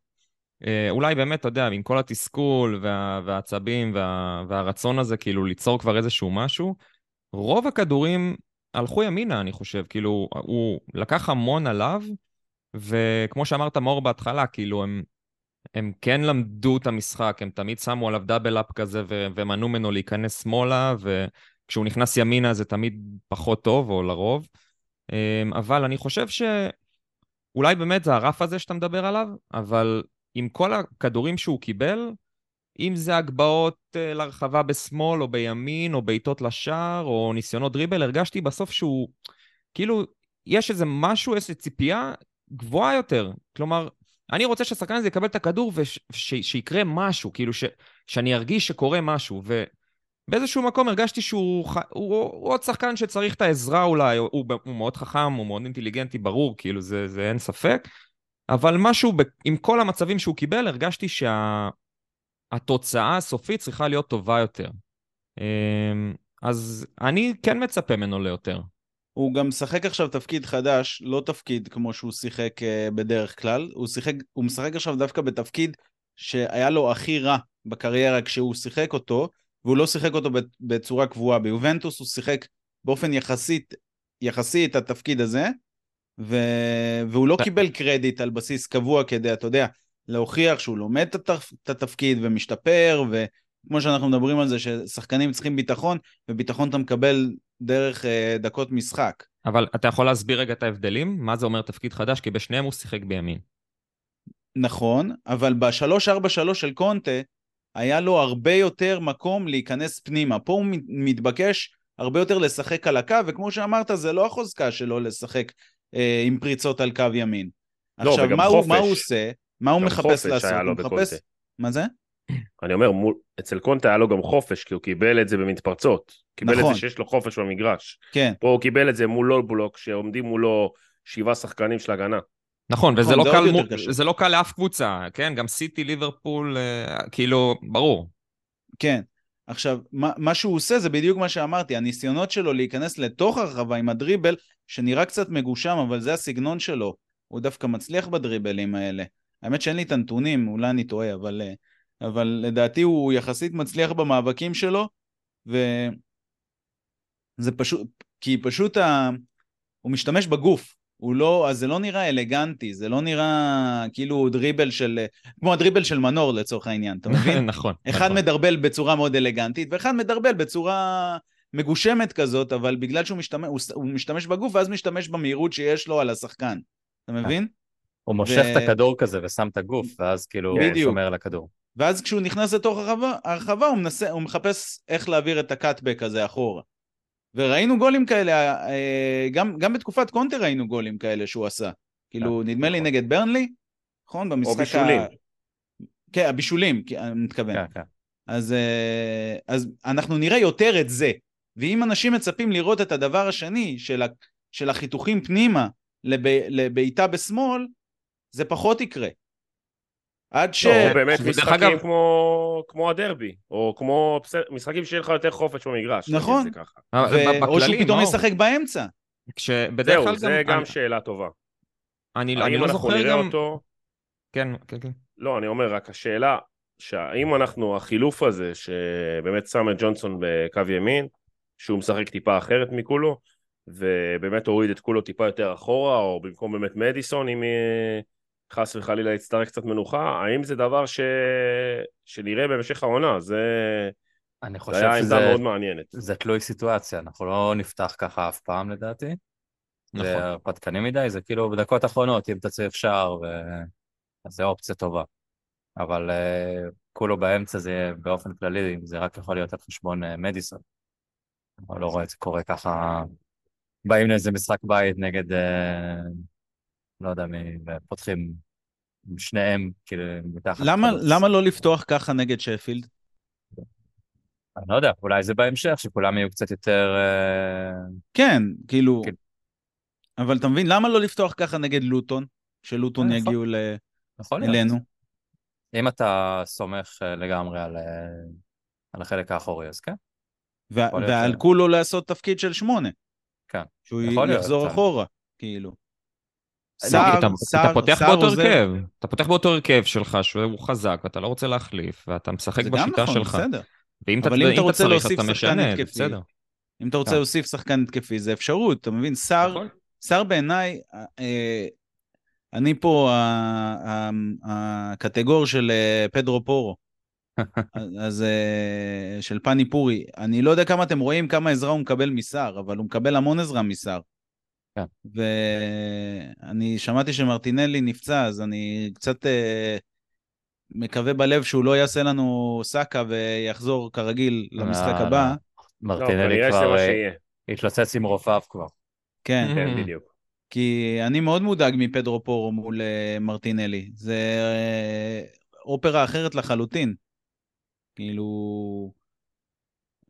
אולי באמת, אתה יודע, עם כל התסכול והעצבים והרצון הזה, כאילו ליצור כבר איזשהו משהו, רוב הכדורים הלכו ימינה, אני חושב, כאילו הוא לקח המון עליו, וכמו שאמרת מאור בהתחלה, כאילו הם כן למדו את המשחק, הם תמיד שמו עליו דאבל-אפ כזה, ומנעו ממנו להיכנס שמאלה, וכשהוא נכנס ימינה זה תמיד פחות טוב, או לרוב, אבל אני חושב שאולי באמת זה הרף הזה שאתה מדבר עליו, אבל עם כל הכדורים שהוא קיבל, אם זה הגבעות לרחבה בשמאל, או בימין, או בעיטות לשער, או ניסיונות דריבל, הרגשתי בסוף שהוא, כאילו, יש איזה משהו, איזה ציפייה גבוהה יותר, כלומר, אני רוצה שהשחקן הזה יקבל את הכדור ושיקרה משהו, כאילו שאני ארגיש שקורה משהו, ובאיזשהו מקום הרגשתי שהוא עוד שחקן שצריך את העזרה אולי, הוא מאוד חכם, הוא מאוד אינטליגנטי, ברור, כאילו זה אין ספק, אבל משהו, עם כל המצבים שהוא קיבל, הרגשתי שהתוצאה הסופית צריכה להיות טובה יותר. אז אני כן מצפה ממנו ליותר. הוא גם שחק עכשיו תפקיד חדש, לא תפקיד כמו שהוא שיחק בדרך כלל, הוא משחק עכשיו דווקא בתפקיד שהיה לו הכי רע בקריירה כשהוא שיחק אותו, והוא לא שיחק אותו בצורה קבועה. ביובנטוס הוא שיחק באופן יחסי את התפקיד הזה, והוא לא קיבל קרדיט על בסיס קבוע כדי, אתה יודע, להוכיח שהוא לומד את התפקיד ומשתפר, וכמו שאנחנו מדברים על זה, ששחקנים צריכים ביטחון, וביטחון אתה מקבל דרך דקות משחק. אבל אתה יכול להסביר רגע את ההבדלים? מה זה אומר תפקיד חדש? כי בשניהם הוא שיחק בימין. נכון, אבל ב-3-4-3 של קונטה, היה לו הרבה יותר מקום להיכנס פנימה. פה הוא מתבקש הרבה יותר לשחק על הקו, וכמו שאמרת, זה לא החוזקה שלו לשחק עם פריצות על קו ימין. לא, עכשיו, וגם חופש. מה הוא עושה? מה הוא מחפש לעשות? הוא מחפש... מה זה? אני אומר, אצל קונטה היה לו גם חופש, כי הוא קיבל את זה במתפרצות. קיבל את זה שיש לו חופש במגרש. פה הוא קיבל את זה מול אולבולוק, שעומדים מולו 7 שחקנים של הגנה. נכון, וזה לא קל לאף קבוצה, כן? גם סיטי, ליברפול, כאילו, ברור. כן. עכשיו, מה שהוא עושה זה בדיוק מה שאמרתי, הניסיונות שלו להיכנס לתוך הרחבה עם הדריבל, שנראה קצת מגושם, אבל זה הסגנון שלו. הוא דווקא מצליח בדריבלים האלה. האמת שאין לי את הנתונים, אולי אני טועה, אבל לדעתי הוא יחסית מצליח במאבקים שלו, וזה פשוט, כי פשוט הוא משתמש בגוף, הוא לא, אז זה לא נראה אלגנטי, זה לא נראה כאילו דריבל של, כמו הדריבל של מנור לצורך העניין, אתה מבין? נכון. אחד מדרבל בצורה מאוד אלגנטית, ואחד מדרבל בצורה מגושמת כזאת, אבל בגלל שהוא משתמש בגוף, ואז משתמש במהירות שיש לו על השחקן, אתה מבין? הוא מושך את הכדור כזה ושם את הגוף, ואז כאילו שומר על הכדור. ואז כשהוא נכנס לתוך הרחבה, הוא מחפש איך להעביר את הקאטבק הזה אחורה. וראינו גולים כאלה, גם בתקופת קונטה ראינו גולים כאלה שהוא עשה. כאילו, נדמה לי נגד ברנלי, נכון? או בישולים. כן, הבישולים, אני מתכוון. אז אנחנו נראה יותר את זה. ואם אנשים מצפים לראות את הדבר השני, של החיתוכים פנימה לביתה בשמאל, זה פחות יקרה. עד ש... או באמת משחקים כמו הדרבי, או כמו משחקים שיהיה לך יותר חופש במגרש. נכון, או שהוא פתאום ישחק באמצע. זהו, זה גם שאלה טובה. אני לא זוכר גם... כן, כן, כן. לא, אני אומר רק השאלה, שאם אנחנו, החילוף הזה, שבאמת שם את ג'ונסון בקו ימין, שהוא משחק טיפה אחרת מכולו, ובאמת הוריד את כולו טיפה יותר אחורה, או במקום באמת מדיסון, אם היא... חס וחלילה יצטרך קצת מנוחה, האם זה דבר שנראה במשך העונה, זה היה עמדה מאוד מעניינת. זה תלוי סיטואציה, אנחנו לא נפתח ככה אף פעם לדעתי, זה הרפתקני מדי, זה כאילו בדקות האחרונות, אם תצריך שער, אז זה אופציה טובה, אבל כולו באמצע זה באופן כללי, זה רק יכול להיות על חשבון מדיסון, אני לא רואה את זה קורה ככה באים לאיזה משחק בית נגד, לא יודע, פותחים שניהם, כאילו, מתחת. למה לא לפתוח ככה נגד שפילד? אני לא יודע, אולי זה בהמשך, שכולם יהיו קצת יותר... כן, כאילו... אבל אתה מבין, למה לא לפתוח ככה נגד לוטון? שלוטון יגיעו אלינו? אם אתה סומך לגמרי על החלק האחורי, אז כן. ועל כולו לעשות תפקיד של 8. כן. שהוא יחזור אחורה, כאילו. אתה פותח באותו הרכב שלך, שהוא חזק, ואתה לא רוצה להחליף, ואתה משחק בשיטה שלך. אבל אם אתה רוצה להוסיף שחקן התקפי, אם אתה רוצה להוסיף שחקן התקפי, זה אפשרות, אתה מבין? סאר בעיניי, אני פה הקטגור של פדרו פורו, אז של פני פורי, אני לא יודע כמה אתם רואים, כמה עזרה הוא מקבל מסאר, אבל הוא מקבל המון עזרה מסאר, ואני שמעתי שמרטינלי נפצע, אז אני קצת... מקווה בלב שהוא לא יעשה לנו סקה ויחזור כרגיל למשחק הבא. מרטינלי כבר התלוצץ עם רופאיו כבר. כן, בדיוק. כי אני מאוד מודאג מפדרו פורו מול מרטינלי. זה אופרה אחרת לחלוטין. כאילו,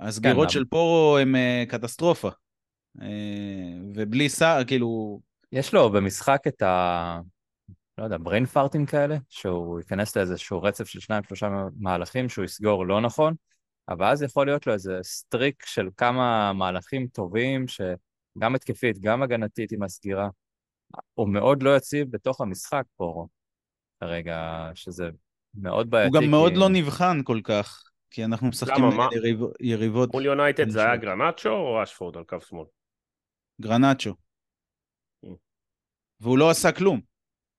הסגירות של פורו הם קטסטרופה. ובלי סער, כאילו... יש לו במשחק את ה... לא יודע, brain farting כאלה, שהוא ייכנס לאיזשהו רצף של 2-3 מהלכים, שהוא יסגור לא נכון, אבל אז יכול להיות לו איזה סטריק של כמה מהלכים טובים, שגם התקפית, גם הגנתית עם הסגירה, הוא מאוד לא יציב בתוך המשחק פה, הרגע שזה מאוד בעייתי. הוא גם מאוד לא נבחן כל כך, כי אנחנו משחקים נגד יריבות. מול יונייטד זה היה גרנצ'ו או אשפורד על קו שמאל? גרנצ'ו. והוא לא עשה כלום.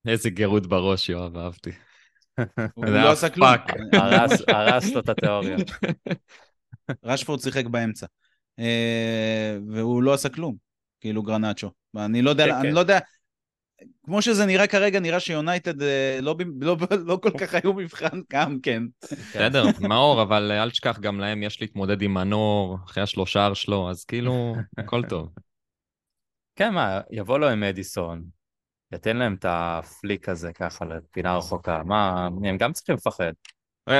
איזה גירות בראש, יואב, אהבתי. הוא לא עשה כלום. הרס לו את התיאוריה. רשפורד שיחק באמצע. והוא לא עשה כלום, כאילו גרנצ'ו. אני לא יודע, כמו שזה נראה כרגע, נראה שיונייטד לא כל כך היו מבחן גם כן. בסדר, מאור, אבל אל תשכח, גם להם יש להתמודד עם מנור, אחרי השלושה שלו, אז כאילו, הכל טוב. כן, מה, יבוא לו עם אדיסון. יתן להם את הפליק הזה ככה לפינה רחוקה. מה, הם גם צריכים לפחד.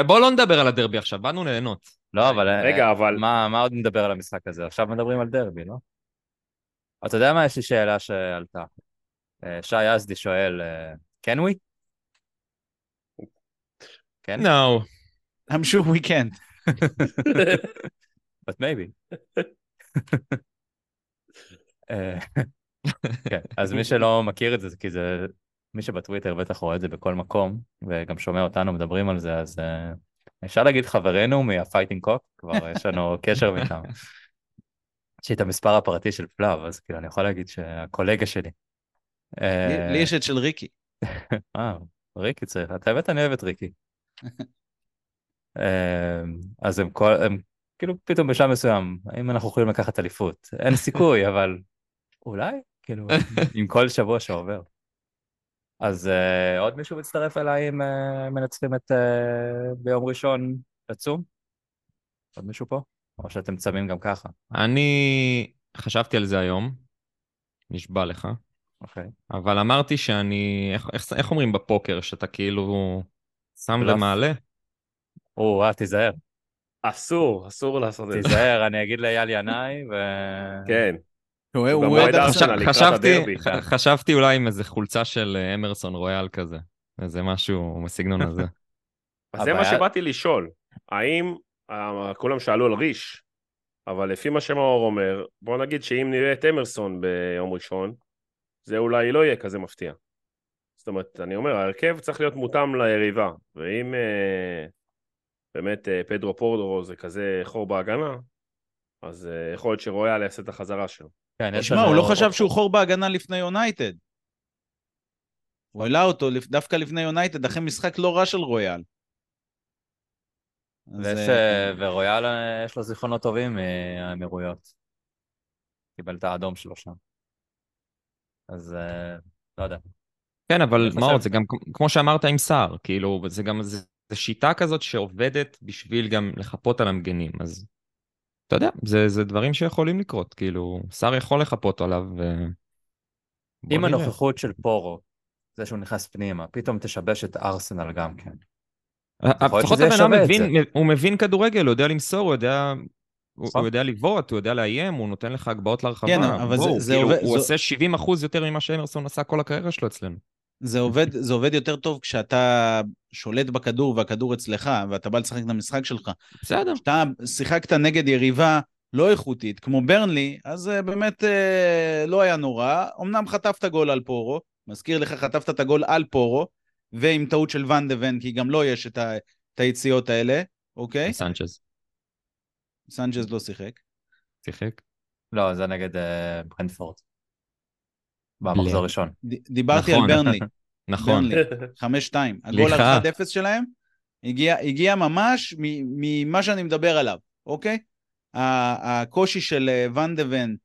בואו לא נדבר על הדרבי עכשיו, באנו ליהנות. לא, אבל... רגע, אבל... מה עוד נדבר על המשחק הזה? עכשיו מדברים על דרבי, לא? אתה יודע מה? יש לי שאלה שעלתה. שי אסדי שואל, can we? No. I'm sure we can't. But maybe. כן, אז מי שלא מכיר את זה, כי זה מי שבטוויטר בטח רואה את זה בכל מקום, וגם שומע אותנו מדברים על זה, אז אפשר להגיד חברנו מהפייטינג קוק, כבר יש לנו קשר מכם, שהיא את המספר הפרטי של פלאב, אז כאילו אני יכול להגיד שהקולגה שלי. לי יש את של ריקי. ריקי צריך, את האמת אני אוהב את ריקי. אז הם כאילו פתאום בשם מסוים, האם אנחנו יכולים לקחת אליפות? אין סיכוי, אבל... אולי, כאילו, עם כל שבוע שעובר. אז עוד מישהו מצטרף אליי אם מנצחים את ביום ראשון לצום? עוד מישהו פה? או שאתם צמים גם ככה? אני חשבתי על זה היום, נשבע לך. אוקיי. אבל אמרתי שאני, איך אומרים בפוקר, שאתה כאילו שם ומעלה? תיזהר. אסור לעשות את זה. תיזהר, אני אגיד לאייל ינאי ו... כן. חשבתי אולי עם איזה חולצה של אמרסון רויאל כזה, איזה משהו מסגנון הזה. זה מה שבאתי לשאול, האם, כולם שאלו על ריש, אבל לפי מה שמאור אומר, בוא נגיד שאם נראה את אמרסון ביום ראשון, זה אולי לא יהיה כזה מפתיע. זאת אומרת, אני אומר, ההרכב צריך להיות מותאם ליריבה, ואם באמת פדרו פורדו זה כזה חור בהגנה, אז יכול להיות שרויאל יעשה את החזרה שלו. תשמע, הוא לא חשב שהוא חור בהגנה לפני יונייטד. הוא העלה אותו דווקא לפני יונייטד, אחרי משחק לא רע של רויאל. ורויאל יש לו זיכרונות טובים מהאמירויות. קיבל את האדום שלו שם. אז לא יודע. כן, אבל מאור, זה גם כמו שאמרת עם סער, כאילו, זה גם שיטה כזאת שעובדת בשביל גם לחפות על המגנים, אז... אתה יודע, זה דברים שיכולים לקרות, כאילו, סאר יכול לחפות עליו. עם הנוכחות של פורו, זה שהוא נכנס פנימה, פתאום תשבש את ארסנל גם כן. לפחות הוא מבין כדורגל, הוא יודע למסור, הוא יודע לבוט, הוא יודע לאיים, הוא נותן לך הגבעות לרחבה. הוא עושה 70% יותר ממה שאמרסון עשה כל הקריירה שלו אצלנו. זה עובד יותר טוב כשאתה שולט בכדור והכדור אצלך, ואתה בא לשחק את המשחק שלך. בסדר. כשאתה שיחקת נגד יריבה לא איכותית, כמו ברנלי, אז באמת לא היה נורא. אמנם חטפת גול על פורו, מזכיר לך, חטפת את הגול על פורו, ועם טעות של ונדבן, כי גם לא יש את היציאות האלה, אוקיי? סנצ'ז. סנצ'ז לא שיחק. שיחק? לא, זה נגד ברנפורד. במחזור ראשון. דיברתי על ברנלי. נכון. 5-2. הגול ה-1-0 שלהם הגיע ממש ממה שאני מדבר עליו, אוקיי? הקושי של ונדבן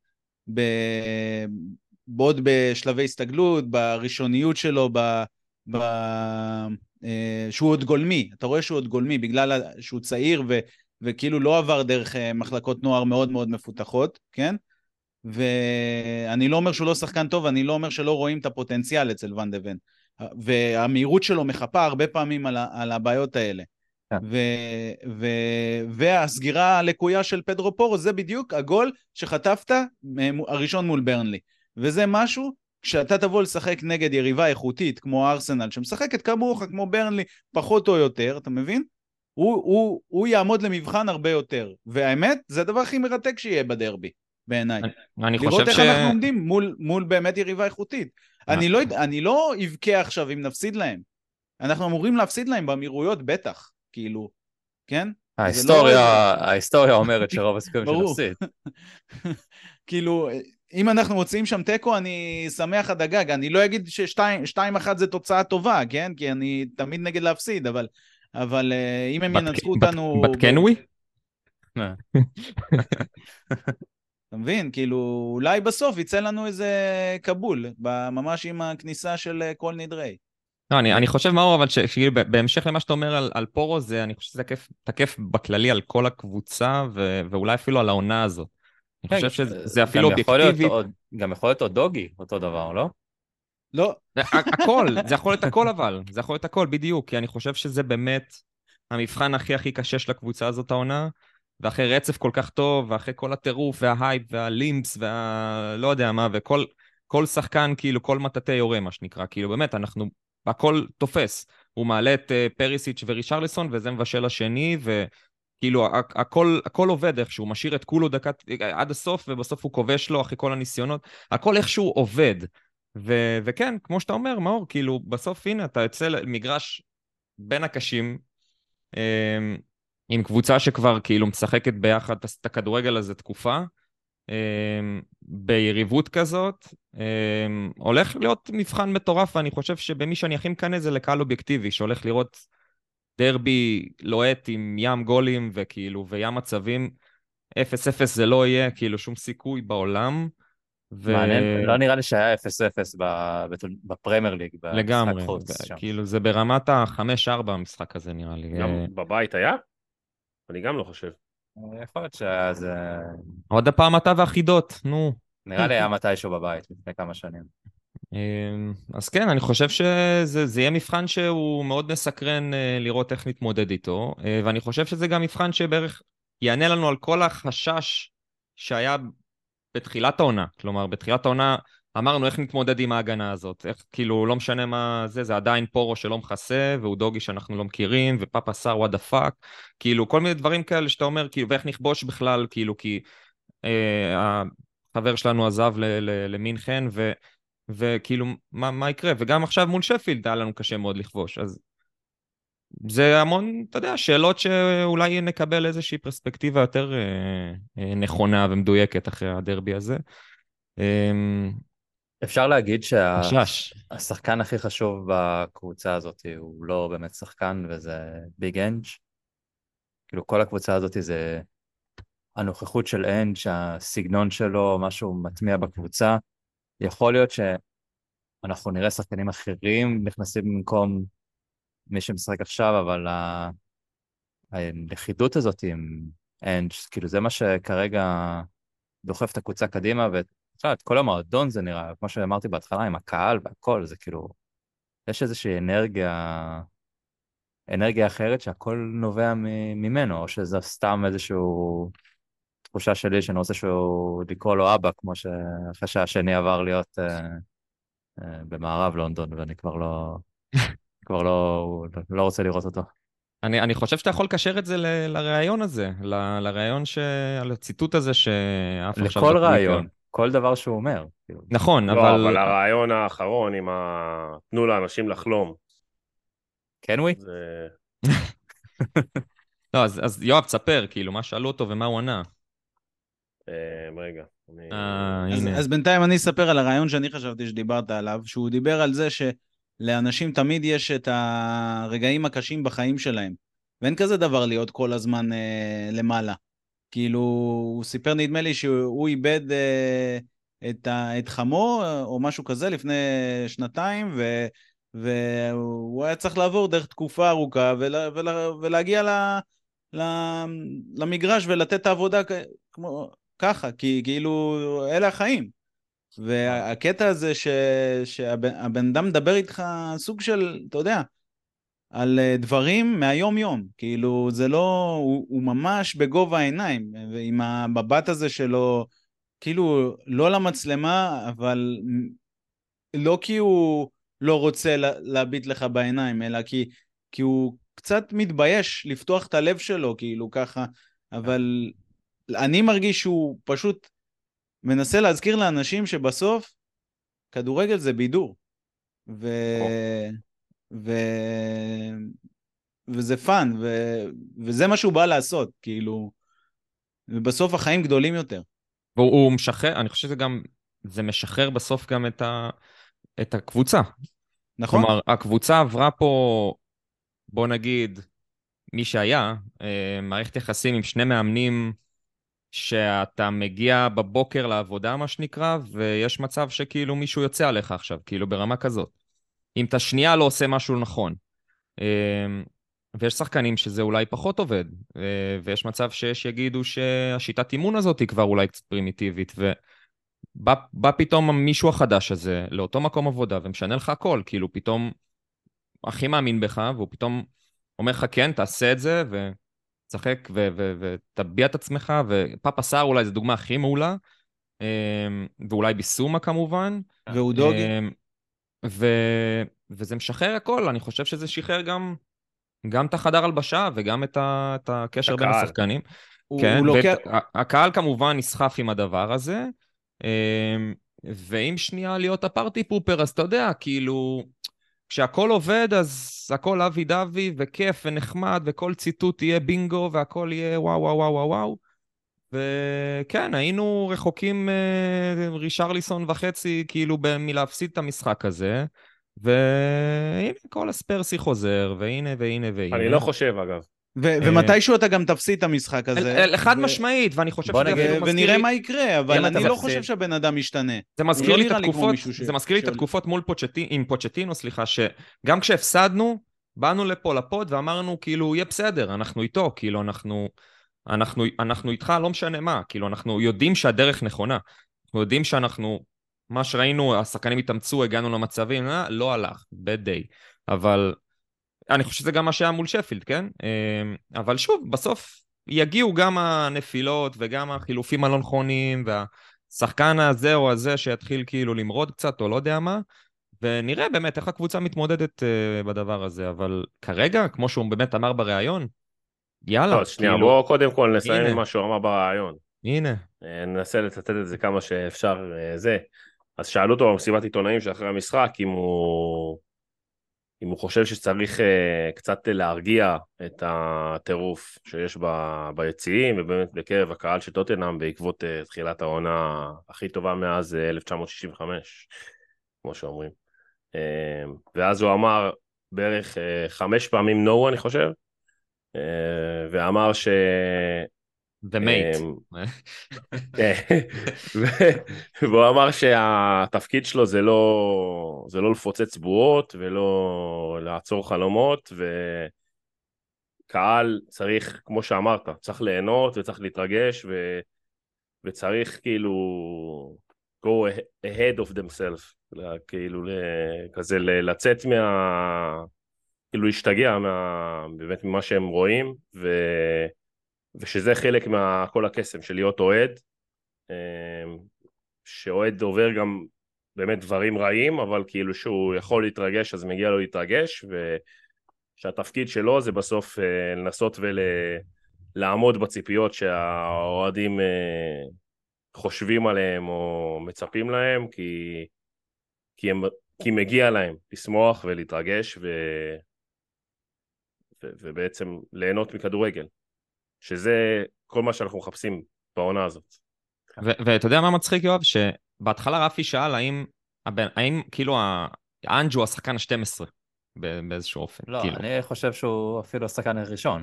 בעוד בשלבי הסתגלות, בראשוניות שלו, שהוא עוד גולמי, אתה רואה שהוא עוד גולמי, בגלל שהוא צעיר וכאילו לא עבר דרך מחלקות נוער מאוד מאוד מפותחות, כן? ואני לא אומר שהוא לא שחקן טוב, אני לא אומר שלא רואים את הפוטנציאל אצל ונדבן, והמהירות שלו מחפה הרבה פעמים על הבעיות האלה, והסגירה הלקויה של פדרו פורו, זה בדיוק הגול שחטפת הראשון מול ברנלי, וזה משהו, כשאתה תבוא לשחק נגד יריבה איכותית, כמו ארסנל, שמשחקת כמוך, כמו ברנלי, פחות או יותר, אתה מבין? הוא יעמוד למבחן הרבה יותר, והאמת, זה הדבר הכי מרתק שיהיה בדרבי, בעיניי. לראות איך אנחנו עומדים מול באמת יריבה איכותית. אני לא אבכה עכשיו אם נפסיד להם. אנחנו אמורים להפסיד להם באמירויות, בטח, כאילו, כן? ההיסטוריה אומרת שרוב הסיכויים שנפסיד. כאילו... אם אנחנו מוצאים שם טקו, אני שמח עד הגג, אני לא אגיד ש2-1 זה תוצאה טובה, כן? כי אני תמיד נגד להפסיד, אבל אם הם ינצחו אותנו... בתקנוי? אתה מבין? כאילו, אולי בסוף יצא לנו איזה קבול, ממש עם הכניסה של כל נדרי. לא, אני חושב מאור, אבל בהמשך למה שאתה אומר על פורו, אני חושב שזה תקף בכללי על כל הקבוצה, ואולי אפילו על העונה הזאת. אני חושב שזה אפילו אובייקטיבי. גם יכול להיות דוגי, אותו דבר, לא? לא. הכל, זה יכול להיות הכל אבל, זה יכול להיות הכל בדיוק, כי אני חושב שזה באמת המבחן הכי הכי קשה של הקבוצה הזאת העונה, ואחרי רצף כל כך טוב, ואחרי כל הטירוף וההייפ והלימס והלא יודע מה, וכל שחקן כאילו, כל מטטי יורה מה שנקרא, כאילו באמת אנחנו, הכל תופס, הוא מעלה את פריסיץ' ורישרליסון, וזה מבשל השני, כאילו, הכל עובד איכשהו, משאיר את כולו עד הסוף, ובסוף הוא כובש לו אחרי כל הניסיונות, הכל איכשהו עובד, וכן, כמו שאתה אומר, מאור, כאילו, בסוף, הנה, אתה יוצא למגרש בין הקשים, עם קבוצה שכבר, כאילו, משחקת ביחד את הכדורגל הזה תקופה, ביריבות כזאת, הולך להיות מבחן מטורף, ואני חושב שבמי שאני הכי מקנה זה לקהל אובייקטיבי, שהולך לראות... דרבי לוהט עם ים גולים וכאילו, וים מצבים 0-0 זה לא יהיה כאילו שום סיכוי בעולם. מעניין, לא נראה לי שהיה 0-0 בפרמייר ליג. לגמרי, כאילו זה ברמת ה-5-4 המשחק הזה נראה לי. גם בבית היה? אני גם לא חושב. יכול להיות שאז... עוד הפעם אתה והחידות, נו. נראה לי היה מתישהו בבית, לפני כמה שנים. אז כן, אני חושב שזה יהיה מבחן שהוא מאוד מסקרן לראות איך נתמודד איתו, ואני חושב שזה גם מבחן שבערך יענה לנו על כל החשש שהיה בתחילת העונה, כלומר בתחילת העונה אמרנו איך נתמודד עם ההגנה הזאת, איך כאילו לא משנה מה זה עדיין פורו שלא מכסה, והוא דוגי שאנחנו לא מכירים, ופאפה סאר וואט דה פאק, כאילו כל מיני דברים כאלה שאתה אומר, כאילו, ואיך נכבוש בכלל, כאילו כי החבר שלנו עזב למינכן, וכאילו, מה יקרה? וגם עכשיו מול שפילד היה לנו קשה מאוד לכבוש, אז זה המון, אתה יודע, שאלות שאולי נקבל איזושהי פרספקטיבה יותר נכונה ומדויקת אחרי הדרבי הזה. אפשר להגיד שהשחקן הכי חשוב בקבוצה הזאת הוא לא באמת שחקן, וזה ביג אנג'. כאילו, כל הקבוצה הזאת זה הנוכחות של אנג', הסגנון שלו, משהו מטמיע בקבוצה. יכול להיות שאנחנו נראה שחקנים אחרים נכנסים במקום מי שמשחק עכשיו, אבל הלכידות הזאת עם אנג', כאילו זה מה שכרגע דוחף את הקבוצה קדימה, ואת כל המועדון זה נראה, כמו שאמרתי בהתחלה, עם הקהל והכל, זה כאילו, יש איזושהי אנרגיה אחרת שהכל נובע ממנו, או שזה סתם איזשהו תחושה שלי שאני רוצה שהוא לקרוא לו אבא, כמו שאחרי שהשני עבר להיות במערב לונדון, ואני כבר לא רוצה לראות אותו. אני חושב שאתה יכול לקשר את זה לרעיון הזה, לרעיון, לציטוט הזה שאף עכשיו... לכל רעיון, כל דבר שהוא אומר. נכון, אבל... לא, אבל הרעיון האחרון עם תנו לאנשים לחלום. כן, ווי? לא, אז יואב, תספר, כאילו, מה שאלו אותו ומה הוא ענה. רגע. אז בינתיים אני אספר על הרעיון שאני חשבתי שדיברת עליו, שהוא דיבר על זה שלאנשים תמיד יש את הרגעים הקשים בחיים שלהם, ואין כזה דבר להיות כל הזמן למעלה. כאילו, הוא סיפר, נדמה לי, שהוא איבד את חמו, או משהו כזה, לפני 2 והוא היה צריך לעבור דרך תקופה ארוכה ולהגיע למגרש ולתת העבודה כמו ככה, כי כאילו אלה החיים. והקטע הזה שהבן אדם מדבר איתך סוג של, אתה יודע, על דברים מהיום יום, כאילו זה לא, הוא ממש בגובה העיניים, ועם המבט הזה שלו, כאילו לא למצלמה, אבל לא כי הוא לא רוצה להביט לך בעיניים, אלא כי הוא קצת מתבייש לפתוח את הלב שלו, כאילו ככה, אבל אני מרגיש שהוא פשוט מנסה להזכיר לאנשים שבסוף כדורגל זה בידור, וזה פאן, וזה מה שהוא בא לעשות, כאילו, ובסוף החיים גדולים יותר. והוא משחרר, אני חושב שגם, זה משחרר בסוף גם את הקבוצה. נכון. כלומר, הקבוצה עברה פה, בוא נגיד, מי שהיה, מערכת יחסים עם 2 מאמנים, שאתה מגיע בבוקר לעבודה, מה שנקרא, ויש מצב שכאילו מישהו יוצא עליך עכשיו, כאילו ברמה כזאת. אם אתה שנייה לא עושה משהו נכון. ויש שחקנים שזה אולי פחות עובד, ויש מצב שיש יגידו שהשיטת אימון הזאת היא כבר אולי קצת פרימיטיבית, בא פתאום מישהו החדש הזה לאותו מקום עבודה ומשנה לך הכל, כאילו פתאום הכי מאמין בך, והוא פתאום אומר לך כן, תעשה את זה וצחק ותביע את עצמך, ופאפה סאר אולי זו דוגמה הכי מעולה, ואולי ביסומה כמובן. והוא דוג. וזה משחרר הכל, אני חושב שזה שחרר גם את החדר הלבשה וגם את הקשר בין השחקנים. הקהל כמובן נסחף עם הדבר הזה, ואם שנייה להיות הפרטי פופר, אז אתה יודע, כאילו, כשהכל עובד, אז הכל אבי דבי, וכיף ונחמד, וכל ציטוט יהיה בינגו, והכל יהיה וואו וואו וואו וואו, וכן, היינו רחוקים רישרליסון וחצי, כאילו, מלהפסיד את המשחק הזה, והנה, כל הספרסי חוזר, והנה והנה והנה. אני לא חושב, אגב. ומתישהו אתה גם תפסיד את המשחק הזה. אחד משמעית, ואני חושב ונראה מה יקרה, אבל אני לא חושב שהבן אדם ישתנה. זה מזכיר לי את התקופות, מול פוצ'טינו, סליחה, שגם כשהפסדנו, באנו לפה לפוד ואמרנו, כאילו, יהיה בסדר, אנחנו איתו, כאילו, אנחנו איתך, לא משנה מה, כאילו, אנחנו יודעים שהדרך נכונה, אנחנו יודעים שאנחנו, מה שראינו, השחקנים התאמצו, הגענו למצבים, לא הלך, bad day, אבל אני חושב שזה גם מה שהיה מול שפילד, כן? אבל שוב, בסוף יגיעו גם הנפילות וגם החילופים הלא נכונים, והשחקן הזה או הזה שיתחיל כאילו למרוד קצת או לא יודע מה, ונראה באמת איך הקבוצה מתמודדת בדבר הזה, אבל כרגע, כמו שהוא באמת אמר בריאיון, יאללה. שנייה, בואו קודם כל נסיים עם מה שהוא אמר בריאיון. הנה. ננסה לצטט את זה כמה שאפשר זה. אז שאלו אותו במסיבת עיתונאים שאחרי המשחק, אם הוא חושב שצריך קצת להרגיע את הטירוף שיש ביציעים, ובאמת בקרב הקהל של טוטנהאם בעקבות תחילת העונה הכי טובה מאז 1965, כמו שאומרים. ואז הוא אמר בערך 5 פעמים no, אני חושב, ואמר ש... the mate. והוא אמר שהתפקיד שלו זה לא לפוצץ בועות ולא לעצור חלומות, קהל צריך, כמו שאמרת, צריך ליהנות וצריך להתרגש וצריך כאילו go ahead of themselves, כאילו כזה לצאת מה... כאילו להשתגע באמת ממה שהם רואים, ושזה חלק מכל הקסם של להיות אוהד, שאוהד עובר גם באמת דברים רעים, אבל כאילו שהוא יכול להתרגש, אז מגיע לו להתרגש, ושהתפקיד שלו זה בסוף לנסות ולעמוד בציפיות שהאוהדים חושבים עליהם או מצפים להם, כי מגיע להם לשמוח ולהתרגש ובעצם ליהנות מכדורגל, שזה כל מה שאנחנו מחפשים בעונה הזאת. ואתה יודע מה מצחיק, יואב? שבהתחלה רפי שאל האם כאילו האנג' הוא השחקן ה-12 באיזשהו אופן. לא, אני חושב שהוא אפילו השחקן הראשון.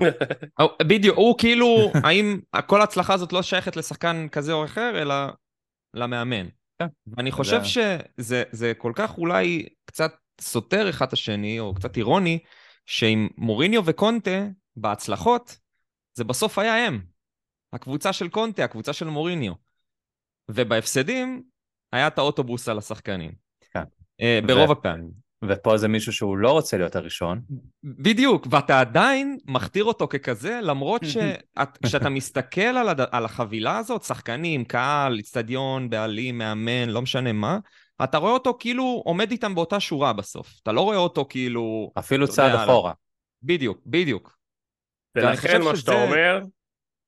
בדיוק, הוא כאילו, האם כל ההצלחה הזאת לא שייכת לשחקן כזה או אחר, אלא למאמן. ואני חושב שזה כל כך אולי קצת סותר אחד השני, או קצת אירוני, שעם מוריניו וקונטה בהצלחות, זה בסוף היה הם. הקבוצה של קונטה, הקבוצה של מוריניו. ובהפסדים, היה את האוטובוס על השחקנים. ברוב הפעמים. ופה זה מישהו שהוא לא רוצה להיות הראשון. בדיוק, ואתה עדיין מכתיר אותו ככזה, למרות שכשאתה מסתכל על החבילה הזאת, שחקנים, קהל, אצטדיון, בעלים, מאמן, לא משנה מה, אתה רואה אותו כאילו עומד איתם באותה שורה בסוף. אתה לא רואה אותו כאילו... אפילו צעד אחורה. בדיוק, בדיוק. ולכן מה שאתה אומר,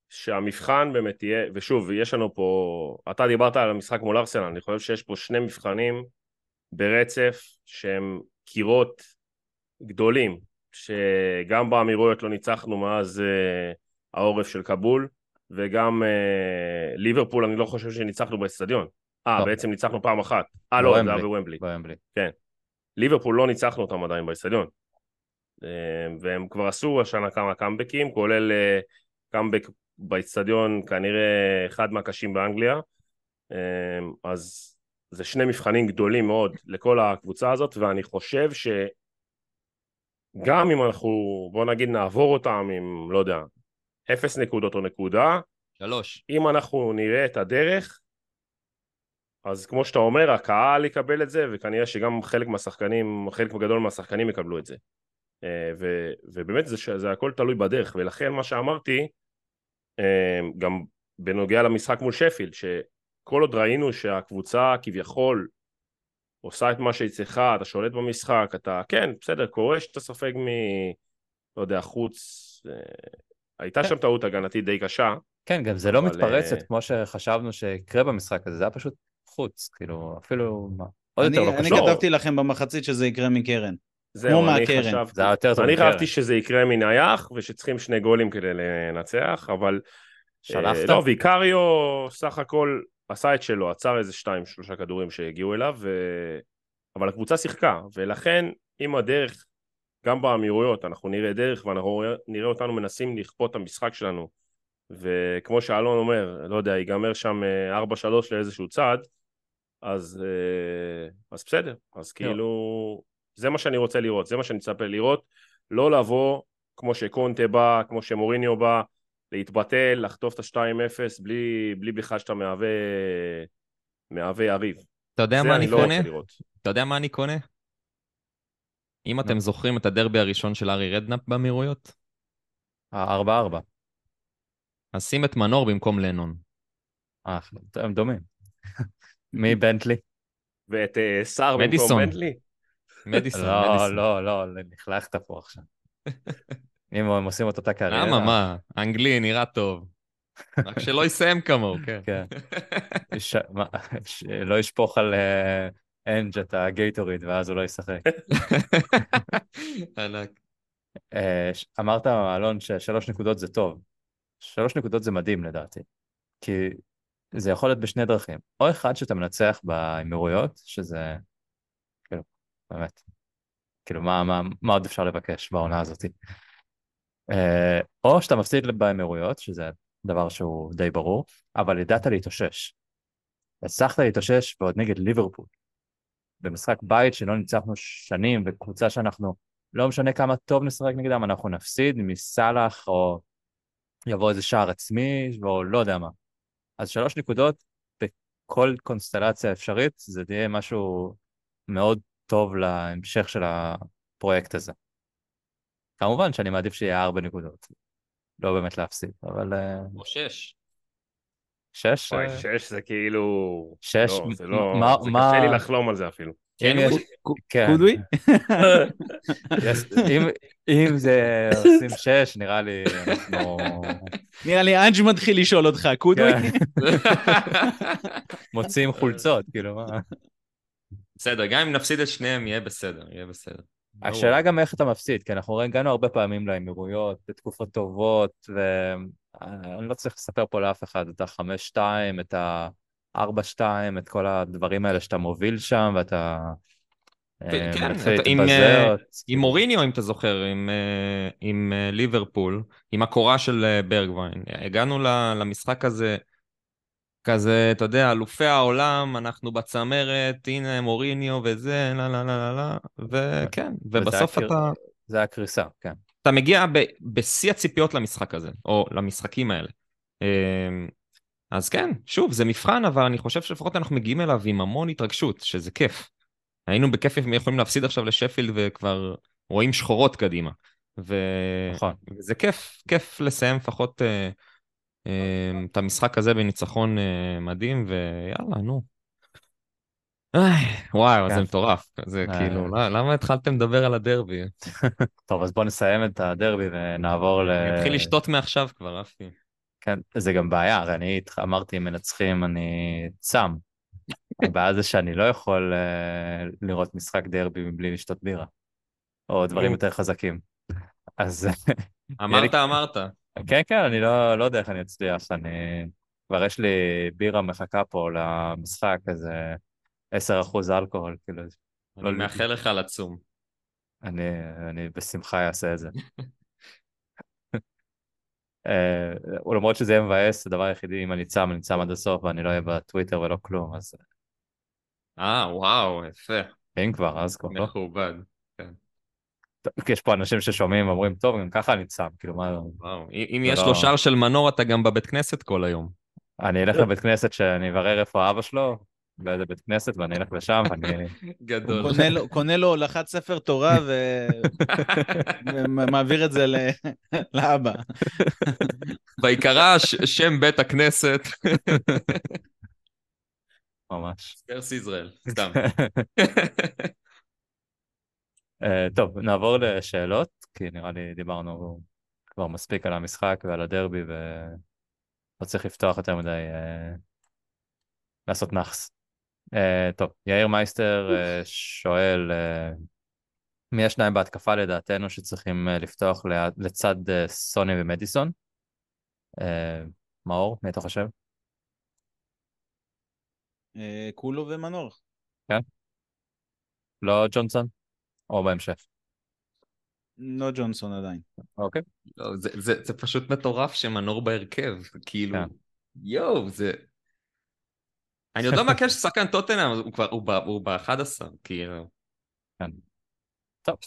שהמבחן באמת תהיה, ושוב, יש לנו פה... אתה דיברת על המשחק מול ארסנל, אני חושב שיש פה שני מבחנים ברצף, שהם קירות גדולים, שגם באמירויות לא ניצחנו מאז העורף של קבול, וגם ליברפול אני לא חושב שניצחנו באסטדיון. בעצם ניצחנו פעם אחת. לא, זה היה בוומבלי. כן. ליברפול לא ניצחנו אותם עדיין באסטדיון. והם כבר עשו השנה כמה קאמבקים, כולל קאמבק באסטדיון, כנראה אחד מהקשים באנגליה. אז זה שני מבחנים גדולים מאוד לכל הקבוצה הזאת, ואני חושב שגם אם אנחנו, בוא נגיד, נעבור אותם עם, לא יודע, 0 נקודות או נקודה, 3. אם אנחנו נראה את הדרך, אז כמו שאתה אומר, הקהל יקבל את זה, וכנראה שגם חלק מהשחקנים, חלק גדול מהשחקנים יקבלו את זה. ובאמת זה הכל תלוי בדרך, ולכן מה שאמרתי, גם בנוגע למשחק מול שפילד, כל עוד ראינו שהקבוצה כביכול עושה את מה שהיא צריכה, אתה שולט במשחק, אתה, כן, בסדר, קורה שאתה ספג מ... לא יודע, חוץ... הייתה שם טעות הגנתית די קשה. כן, גם זה לא מתפרצת כמו שחשבנו שיקרה במשחק הזה, זה היה פשוט חוץ, כאילו, אפילו... אני כתבתי לכם במחצית שזה יקרה מקרן. כמו מהקרן. אני חשבתי שזה יקרה מנייח, ושצריכים 2 גולים כדי לנצח, אבל... שלחת? לא, ויקאריו סך הכל... עשה את שלו, עצר איזה 2-3 כדורים שהגיעו אליו, אבל הקבוצה שיחקה, ולכן אם הדרך, גם באמירויות, אנחנו נראה דרך, ואנחנו נראה אותנו מנסים לכפות את המשחק שלנו, וכמו שאלון אומר, לא יודע, ייגמר שם 4-3 לאיזשהו צד, אז בסדר, אז כאילו, זה מה שאני רוצה לראות, זה מה שאני צפה לראות, לא לבוא, כמו שקונטה בא, כמו שמוריניו בא, להתבטל, לחטוף את ה-2-0, בלי בכלל שאתה מהווה יריב. אתה יודע מה אני קונה? אתה יודע מה אני קונה? אם אתם זוכרים את הדרבי הראשון של ארי רדנאפ באמירויות? 4-4. אז שים את מנור במקום לנון. הם דומים. מי בנטלי? ואת סאר במקום בנטלי? מדיסון. לא, נחלכת פה עכשיו. אם הם עושים את אותה קריירה. למה, מה? אנגלי נראה טוב. רק שלא יסיים כמוהו, כן. לא ישפוך על אנג' את הגייטוריד, ואז הוא לא ישחק. ענק. אמרת, אלון, ש3 נקודות זה טוב. 3 נקודות זה מדהים, לדעתי. כי זה יכול להיות בשני דרכים. או אחד שאתה מנצח באמירויות, שזה... כאילו, באמת. כאילו, מה עוד אפשר לבקש בעונה הזאת? או שאתה מפסיד באמירויות, שזה דבר שהוא די ברור, אבל ידעת להתאושש. הצלחת להתאושש ועוד נגד ליברפול. במשחק בית שלא ניצחנו שנים, וקבוצה שאנחנו לא משנה כמה טוב נשחק נגדם, אנחנו נפסיד מסלח, או יבוא איזה שער עצמי, או לא יודע מה. אז 3 נקודות, בכל קונסטלציה אפשרית, זה תהיה משהו מאוד טוב להמשך של הפרויקט הזה. כמובן שאני מעדיף שיהיה 4 נקודות, לא באמת להפסיד, אבל... או 6. 6 זה כאילו... 6? לא, זה לא... זה קשה לי לחלום על זה אפילו. קודוי? אם זה עושים 6, נראה לי... נראה לי אנג' מתחיל לשאול אותך, קודוי? מוצאים חולצות, כאילו מה... בסדר, גם אם נפסיד את שניהם, יהיה בסדר, יהיה בסדר. השאלה גם איך אתה מפסיד, כי אנחנו הגענו הרבה פעמים לאמירויות, לתקופות טובות, ואני לא צריך לספר פה לאף אחד, את ה-5-2, את ה-4-2, את כל הדברים האלה שאתה מוביל שם, ואתה... כן, עם מוריניו, אם אתה זוכר, עם ליברפול, עם הקורה של ברגווין, הגענו למשחק הזה, כזה, אתה יודע, אלופי העולם, אנחנו בצמרת, הנה מוריניו וזה, לא, לא, לא, לא, וכן, ובסוף אתה... זה הקריסה, כן. אתה מגיע בשיא הציפיות למשחק הזה, או למשחקים האלה. אז כן, שוב, זה מבחן, אבל אני חושב שלפחות אנחנו מגיעים אליו עם המון התרגשות, שזה כיף. היינו בכיף אם יכולים להפסיד עכשיו לשפילד, וכבר רואים שחורות קדימה. נכון. וזה כיף, כיף לסיים לפחות... את המשחק הזה בניצחון מדהים, ויאללה, נו. וואו, זה מטורף. זה כאילו, למה התחלתם לדבר על הדרבי? טוב, אז בואו נסיים את הדרבי ונעבור ל... אני אתחיל לשתות מעכשיו כבר, רפי. כן, זה גם בעיה, הרי אני אמרתי, מנצחים, אני צם. הבעיה זה שאני לא יכול לראות משחק דרבי מבלי לשתות בירה. או דברים יותר חזקים. אז... אמרת. כן, כן, אני לא יודע איך אני אצליח, כבר יש לי בירה מחכה פה למשחק, אז 10% אלכוהול, כאילו. אני מאחל לך לצום. אני בשמחה אעשה את זה. ולמרות שזה יהיה מבאס, הדבר היחידי, אם אני צם, אני צם עד הסוף, ואני לא אהיה בטוויטר ולא כלום, אז... וואו, יפה. כן כבר, אז כבר, לא? מכובד, כן. יש פה אנשים ששומעים ואומרים, טוב, גם ככה אני צם, כאילו מה... אם יש לו שער של מנור, אתה גם בבית כנסת כל היום. אני אלך לבית כנסת שאני אברר איפה אבא שלו, באיזה בית כנסת, ואני אלך לשם, ואני... גדול. קונה לו הולכת ספר תורה, ומעביר את זה לאבא. בעיקרה, שם בית הכנסת. ממש. ספרס ישראל, סתם. טוב, נעבור לשאלות, כי נראה לי דיברנו כבר מספיק על המשחק ועל הדרבי, ולא צריך לפתוח יותר מדי לעשות נחס. טוב, יאיר מייסטר שואל, מי השניים בהתקפה לדעתנו שצריכים לפתוח לצד סוני ומדיסון? מאור, מי אתה חושב? קולו ומנור. כן? לא ג'ונסון? או בהמשך. לא ג'ונסון עדיין. אוקיי. זה פשוט מטורף שמנור בהרכב, כאילו, יואו, זה... אני עוד לא מכיר ששחקן טוטנהאם, הוא ב-11, כאילו. כן. טוב,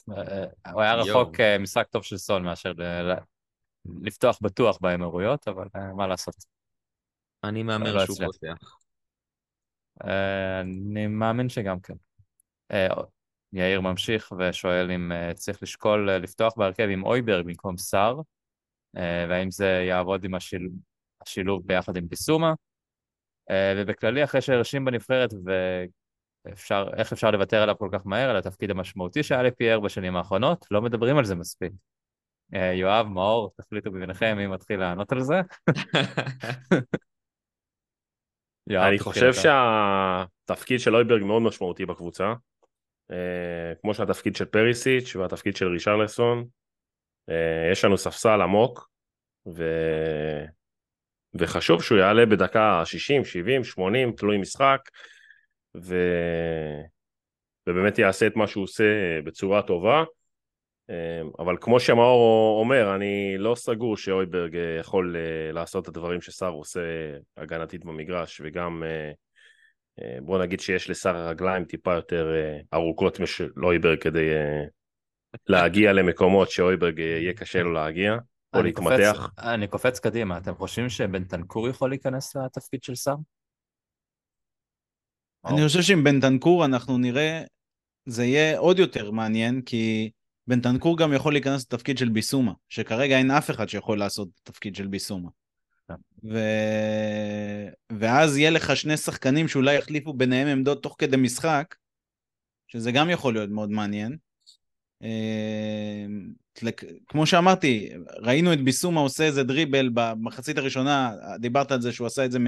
הוא היה רחוק משחק טוב של סון, מאשר לפתוח בטוח באמירויות, אבל מה לעשות? אני מאמין שהוא פותח. אני מאמין שגם כן. יאיר ממשיך ושואל אם צריך לשקול לפתוח בהרכב עם אויברג במקום סאר, והאם זה יעבוד עם השילוב ביחד עם ביסומה, ובכללי אחרי שהרשים בנבחרת ואיך אפשר לוותר עליו כל כך מהר, על התפקיד המשמעותי שהיה לפייר בשנים האחרונות, לא מדברים על זה מספיק. יואב, מאור, תחליטו בביניכם מי מתחיל לענות על זה. אני חושב שהתפקיד של אויברג מאוד משמעותי בקבוצה, כמו שהתפקיד של פריסיץ' והתפקיד של רישרליסון. יש לנו ספסל עמוק, וחשוב שהוא יעלה בדקה 60, 70, 80, תלוי משחק, ובאמת יעשה את מה שהוא עושה בצורה טובה. אבל כמו שמאור אומר, אני לא סגור שאויברג יכול לעשות את הדברים שסאר עושה הגנתית במגרש, וגם... בוא נגיד שיש לסאר הרגליים טיפה יותר ארוכות משלויבר כדי להגיע למקומות שאויברג יהיה קשה לו להגיע, או להתמתח. אני קופץ קדימה, אתם חושבים שבן תנקור יכול להיכנס לתפקיד של סאר? אני חושב שעם בן תנקור אנחנו נראה, זה יהיה עוד יותר מעניין, כי בן תנקור גם יכול להיכנס לתפקיד של ביסומה, שכרגע אין אף אחד שיכול לעשות תפקיד של ביסומה. ואז יהיה לך שני שחקנים שאולי יחליפו ביניהם עמדות תוך כדי משחק, שזה גם יכול להיות מאוד מעניין. כמו שאמרתי, ראינו את ביסומה עושה איזה דריבל במחצית הראשונה, דיברת על זה שהוא עשה את זה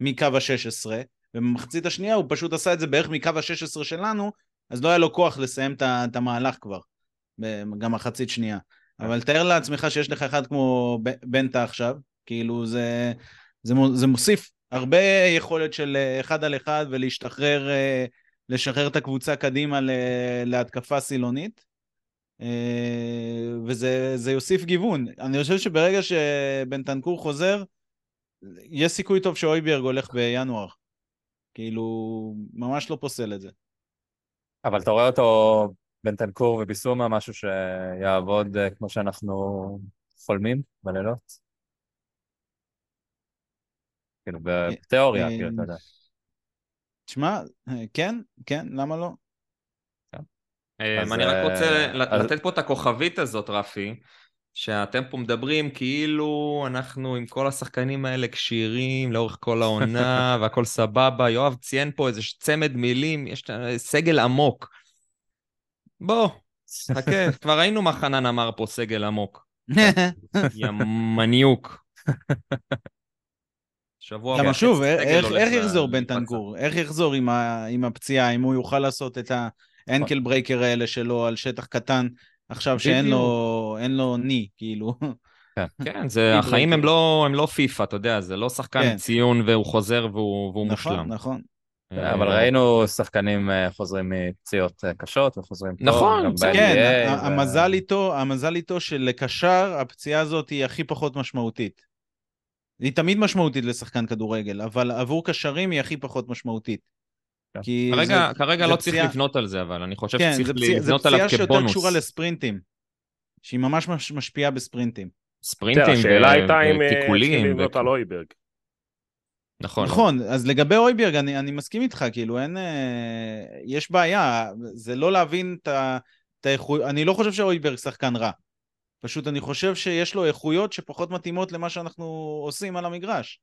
מקו ה-16, ובמחצית השנייה הוא פשוט עשה את זה בערך מקו ה-16 שלנו, אז לא היה לו כוח לסיים את המהלך כבר, גם מחצית שנייה. אבל תאר לעצמך שיש לך אחד כמו בנטה עכשיו, כאילו זה מוסיף הרבה יכולת של אחד על אחד, ולהשתחרר, לשחרר את הקבוצה קדימה להתקפה סילונית, וזה יוסיף גיוון. אני חושב שברגע שבן תנקור חוזר, יש סיכוי טוב שאויברג הולך בינואר. כאילו, ממש לא פוסל את זה. אבל אתה רואה אותו בן תנקור וביסומה, משהו שיעבוד כמו שאנחנו חולמים בלילות? כאילו, בתיאוריה, כאילו, אתה יודע. תשמע, כן, כן, למה לא? אני רק רוצה לתת פה את הכוכבית הזאת, רפי, שאתם פה מדברים כאילו אנחנו עם כל השחקנים האלה קשירים לאורך כל העונה והכל סבבה. יואב ציין פה איזה צמד מילים, יש סגל עמוק. בוא, חכה, כבר ראינו מה חנן אמר פה, סגל עמוק. ימניוק. גם שוב, איך יחזור בן תנקור? איך יחזור עם הפציעה, אם הוא יוכל לעשות את ה... אנקל ברייקר האלה שלו על שטח קטן, עכשיו שאין לו ני, כאילו. כן, החיים הם לא פיפה, אתה יודע, זה לא שחקן ציון והוא חוזר והוא מושלם. נכון, נכון. אבל ראינו שחקנים חוזרים מפציעות קשות וחוזרים פה. נכון, כן, המזל איתו שלקשר הפציעה הזאת היא הכי פחות משמעותית. היא תמיד משמעותית לשחקן כדורגל, אבל עבור קשרים היא הכי פחות משמעותית. כרגע לא צריך לבנות על זה, אבל אני חושב שצריך לבנות עליו כבונוס. זה פציעה שיותר קשורה לספרינטים, שהיא ממש משפיעה בספרינטים. ספרינטים ותיקולים. לבנות על אויברג. נכון, אז לגבי אויברג אני מסכים איתך, כאילו יש בעיה, זה לא להבין את האיכויות, אני לא חושב שאויברג שחקן רע, פשוט אני חושב שיש לו איכויות שפחות מתאימות למה שאנחנו עושים על המגרש,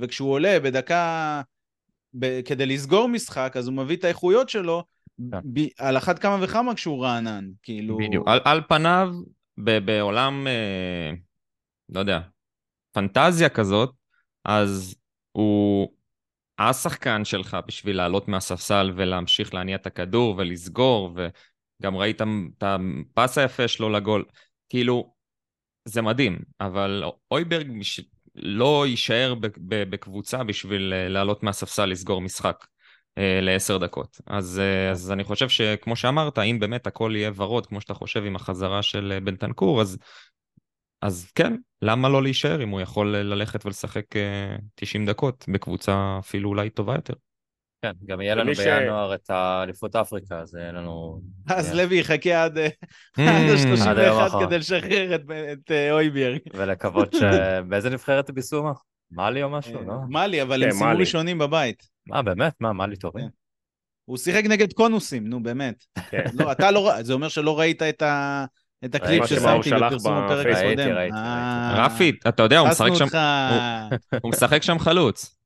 וכשהוא עולה בדקה... כדי לסגור משחק, אז הוא מביא את האיכויות שלו, על אחת כמה וכמה כשהוא רענן, כאילו... בדיוק, על פניו, בעולם, לא יודע, פנטזיה כזאת, אז הוא השחקן שלך בשביל לעלות מהספסל, ולהמשיך להניע את הכדור, ולסגור, וגם ראית את הפס היפה שלו לגול, כאילו, זה מדהים, אבל אויברג לא יישאר בקבוצה בשביל לעלות מהספסל לסגור משחק ל-10 דקות. אז אני חושב שכמו שאמרת, אם באמת הכל יהיה ורוד, כמו שאתה חושב עם החזרה של בן תנקור, אז כן, למה לא להישאר אם הוא יכול ללכת ולשחק 90 דקות בקבוצה אפילו אולי טובה יותר? כן, גם יהיה לנו בינואר את אליפות אפריקה, אז יהיה לנו... אז לוי יחכה עד ה-31 כדי לשחרר את אויברג. ולקוות שבאיזה נבחרת ביסומה? מאלי או משהו, לא? מאלי, אבל הם סיימו ראשונים בבית. מה, באמת? מה, מאלי טובים? הוא שיחק נגד קונוסים, נו, באמת. זה אומר שלא ראית את הקליפ ששמתי בפרסום הפרק הקודם. רפי, אתה יודע, הוא משחק שם חלוץ.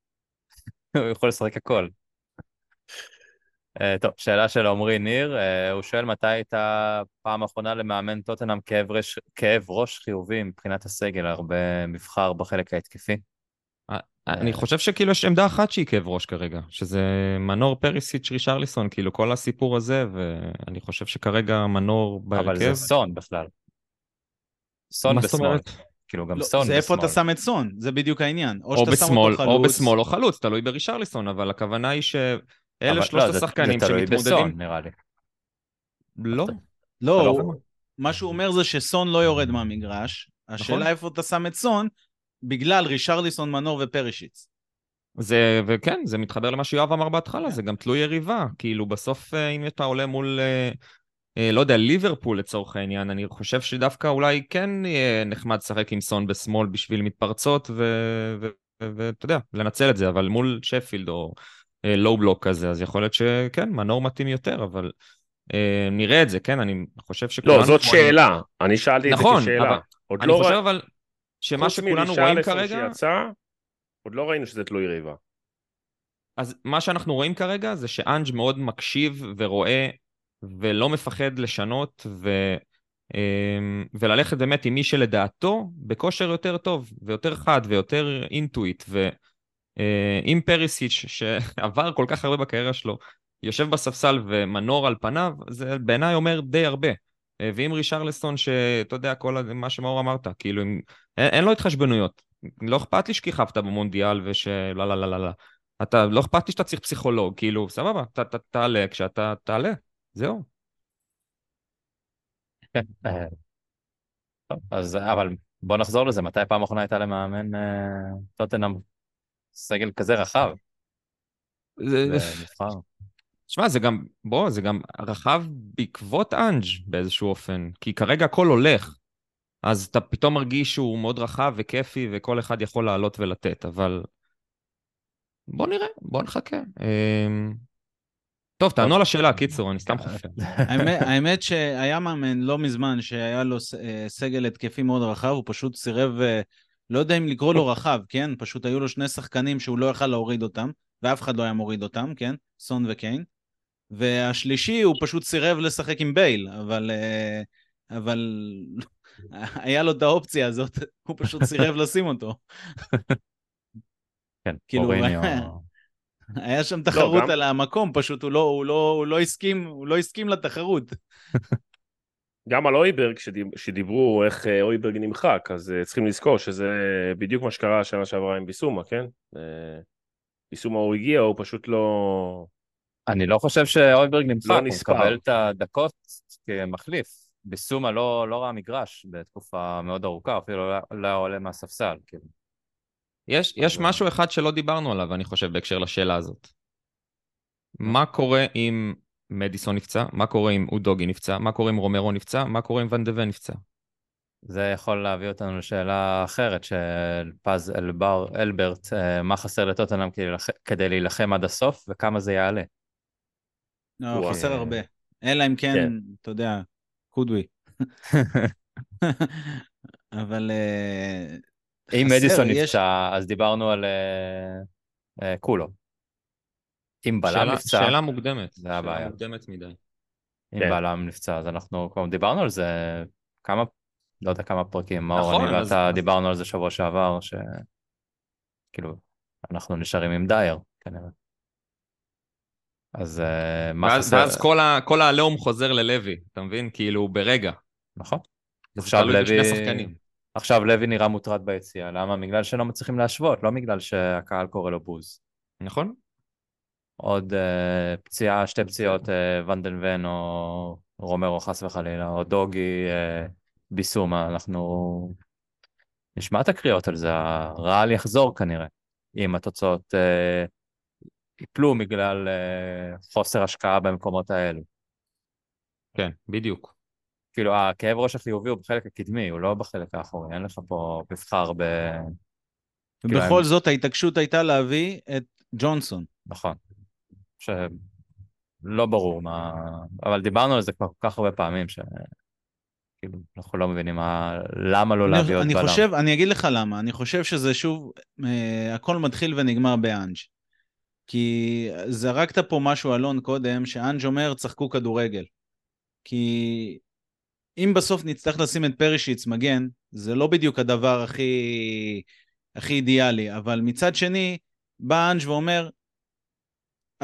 הוא יכול לשחק הכל. טוב, שאלה של עומרי ניר, הוא שואל מתי הייתה פעם האחרונה למאמן טוטנהאם כאב ראש חיובי מבחינת הסגל, הרבה מבחר בחלק ההתקפי? אני חושב שכאילו יש עמדה אחת שהיא כאב ראש כרגע, שזה מנור פריסיץ' רישרליסון, כאילו כל הסיפור הזה, ואני חושב שכרגע מנור בהרכב... אבל זה סון בכלל. סון בשמאל. כאילו גם סון בשמאל. זה איפה אתה שם את סון, זה בדיוק העניין. או בשמאל או חלוץ, תלוי ברישרליסון, אבל הכוונה היא ש... אלה שלושת השחקנים שמתמודדים. לא. לא, מה שהוא אומר זה שסון לא יורד מהמגרש, השאלה איפה אתה שם את סון, בגלל רישרליסון, מנור ופרישיץ. וכן, זה מתחבר למה שיואב אמר בהתחלה, זה גם תלוי יריבה, כאילו בסוף אם אתה עולה מול לא יודע, ליברפול לצורך העניין, אני חושב שדווקא אולי כן נחמד שחק עם סון בשמאל בשביל מתפרצות, ואתה יודע, לנצל את זה, אבל מול שפילד או לואו בלוק כזה, אז יכול להיות שכן, מנור מתאים יותר, אבל נראה את זה, כן, אני חושב שכולנו... לא, זאת שאלה, אני שאלתי את זה כשאלה. אני חושב אבל שמה שכולנו רואים כרגע... עוד לא ראינו שזה תלוי ריבה. אז מה שאנחנו רואים כרגע זה שאנג' מאוד מקשיב ורואה ולא מפחד לשנות וללכת באמת עם מי שלדעתו בכושר יותר טוב ויותר חד ויותר אינטואיט, ואם פריסיץ' שעבר כל כך הרבה בקריירה שלו יושב בספסל ומנור על פניו, זה בעיניי אומר די הרבה. ואם רישרליסון שאתה יודע כל מה שמאור אמרת, כאילו אין לו התחשבנויות, לא אכפת לי שכיחבת במונדיאל ושלא לא לא לא, אתה לא אכפת לי שאתה צריך פסיכולוג, כאילו סבבה, אתה תעלה כשאתה תעלה, זהו. טוב, אז אבל בוא נחזור לזה, מתי פעם האחרונה הייתה למאמן טוטנהאם סגל כזה רחב? תשמע, זה גם רחב בעקבות אנג' באיזשהו אופן, כי כרגע הכל הולך, אז אתה פתאום מרגיש שהוא מאוד רחב וכיפי וכל אחד יכול לעלות ולתת, אבל בוא נראה, בוא נחכה. טוב, תענו על השאלה, קיצור, אני סתם חופר. האמת שהיה מאמן לא מזמן שהיה לו סגל התקפי מאוד רחב, הוא פשוט סירב, לא יודע אם לקרוא לו רחב, כן? פשוט היו לו שני שחקנים שהוא לא יכל להוריד אותם, ואף אחד לא היה מוריד אותם, כן? סון וקיין. והשלישי הוא פשוט סירב לשחק עם בייל, אבל היה לו את האופציה הזאת, הוא פשוט סירב לשים אותו. כן, אוריניו... היה שם תחרות על המקום, פשוט הוא לא הסכים לתחרות. גם על אויברג, שדיברו איך אויברג נמחק, אז צריכים לזכור שזה בדיוק מה שקרה השנה שעברה עם ביסומה, כן? ביסומה הוא הגיע, הוא פשוט לא... אני לא חושב שאויברג נמחק, הוא מקבל את הדקות כמחליף. ביסומה לא ראה מגרש בתקופה מאוד ארוכה, אפילו לא עולה מהספסל, כאילו. יש משהו אחד שלא דיברנו עליו, אני חושב, בהקשר לשאלה הזאת. מה קורה אם מדיסון נפצע? מה קורה אם אודוגי נפצע? מה קורה אם רומרו נפצע? מה קורה אם ונדבן נפצע? זה יכול להביא אותנו לשאלה אחרת, של פז אלברט, מה חסר לטוטנהאם כדי להילחם עד הסוף, וכמה זה יעלה? לא, חסר הרבה. אלא אם כן, אתה יודע, קודוי. אבל... אם מדיסון נפצע, אז דיברנו על כולו. אם בלם נפצע... שאלה מוקדמת. זה הבעיה. מוקדמת מדי. אם בלם נפצע, אז אנחנו כבר דיברנו על זה כמה, לא יודע כמה פרקים, מאור, אני ואתה דיברנו על זה שבוע שעבר, שכאילו, אנחנו נשארים עם דייר, כנראה. אז מה חסר... ואז כל הלאום חוזר ללוי, אתה מבין? כאילו, ברגע. נכון. עכשיו לוי... עכשיו לוי נראה מוטרד ביציאה, למה? מגלל שלא מצליחים להשוות, לא מגלל שהקהל קורא לו בוז. נכון? עוד פציעה, שתי פציעות, ונדבן או רומרו חס וחלילה, או דוגי, ביסומה, אנחנו... נשמע את הקריאות על זה, הרעל יחזור כנראה, אם התוצאות יפלו מגלל חוסר השקעה במקומות האלו. כן, בדיוק. כאילו, הכאב ראש החיובי הוא בחלק הקדמי, הוא לא בחלק האחורי, אין לך פה מבחר ב... ובכל זאת, ההתעקשות הייתה להביא את ג'ונסון. נכון. שלא ברור מה... אבל דיברנו על זה כבר כל כך הרבה פעמים, שכאילו, אנחנו לא מבינים למה לא להביא עוד בלם. אני אגיד לך למה, אני חושב שזה שוב, הכל מתחיל ונגמר באנג'. כי זרקת פה משהו אלון קודם, שאנג' אומר, צחקו כדורגל. כי... אם בסוף נצטרך לשים את פרישיץ מגן, זה לא בדיוק הדבר הכי אידיאלי, אבל מצד שני, בא אנג' ואומר,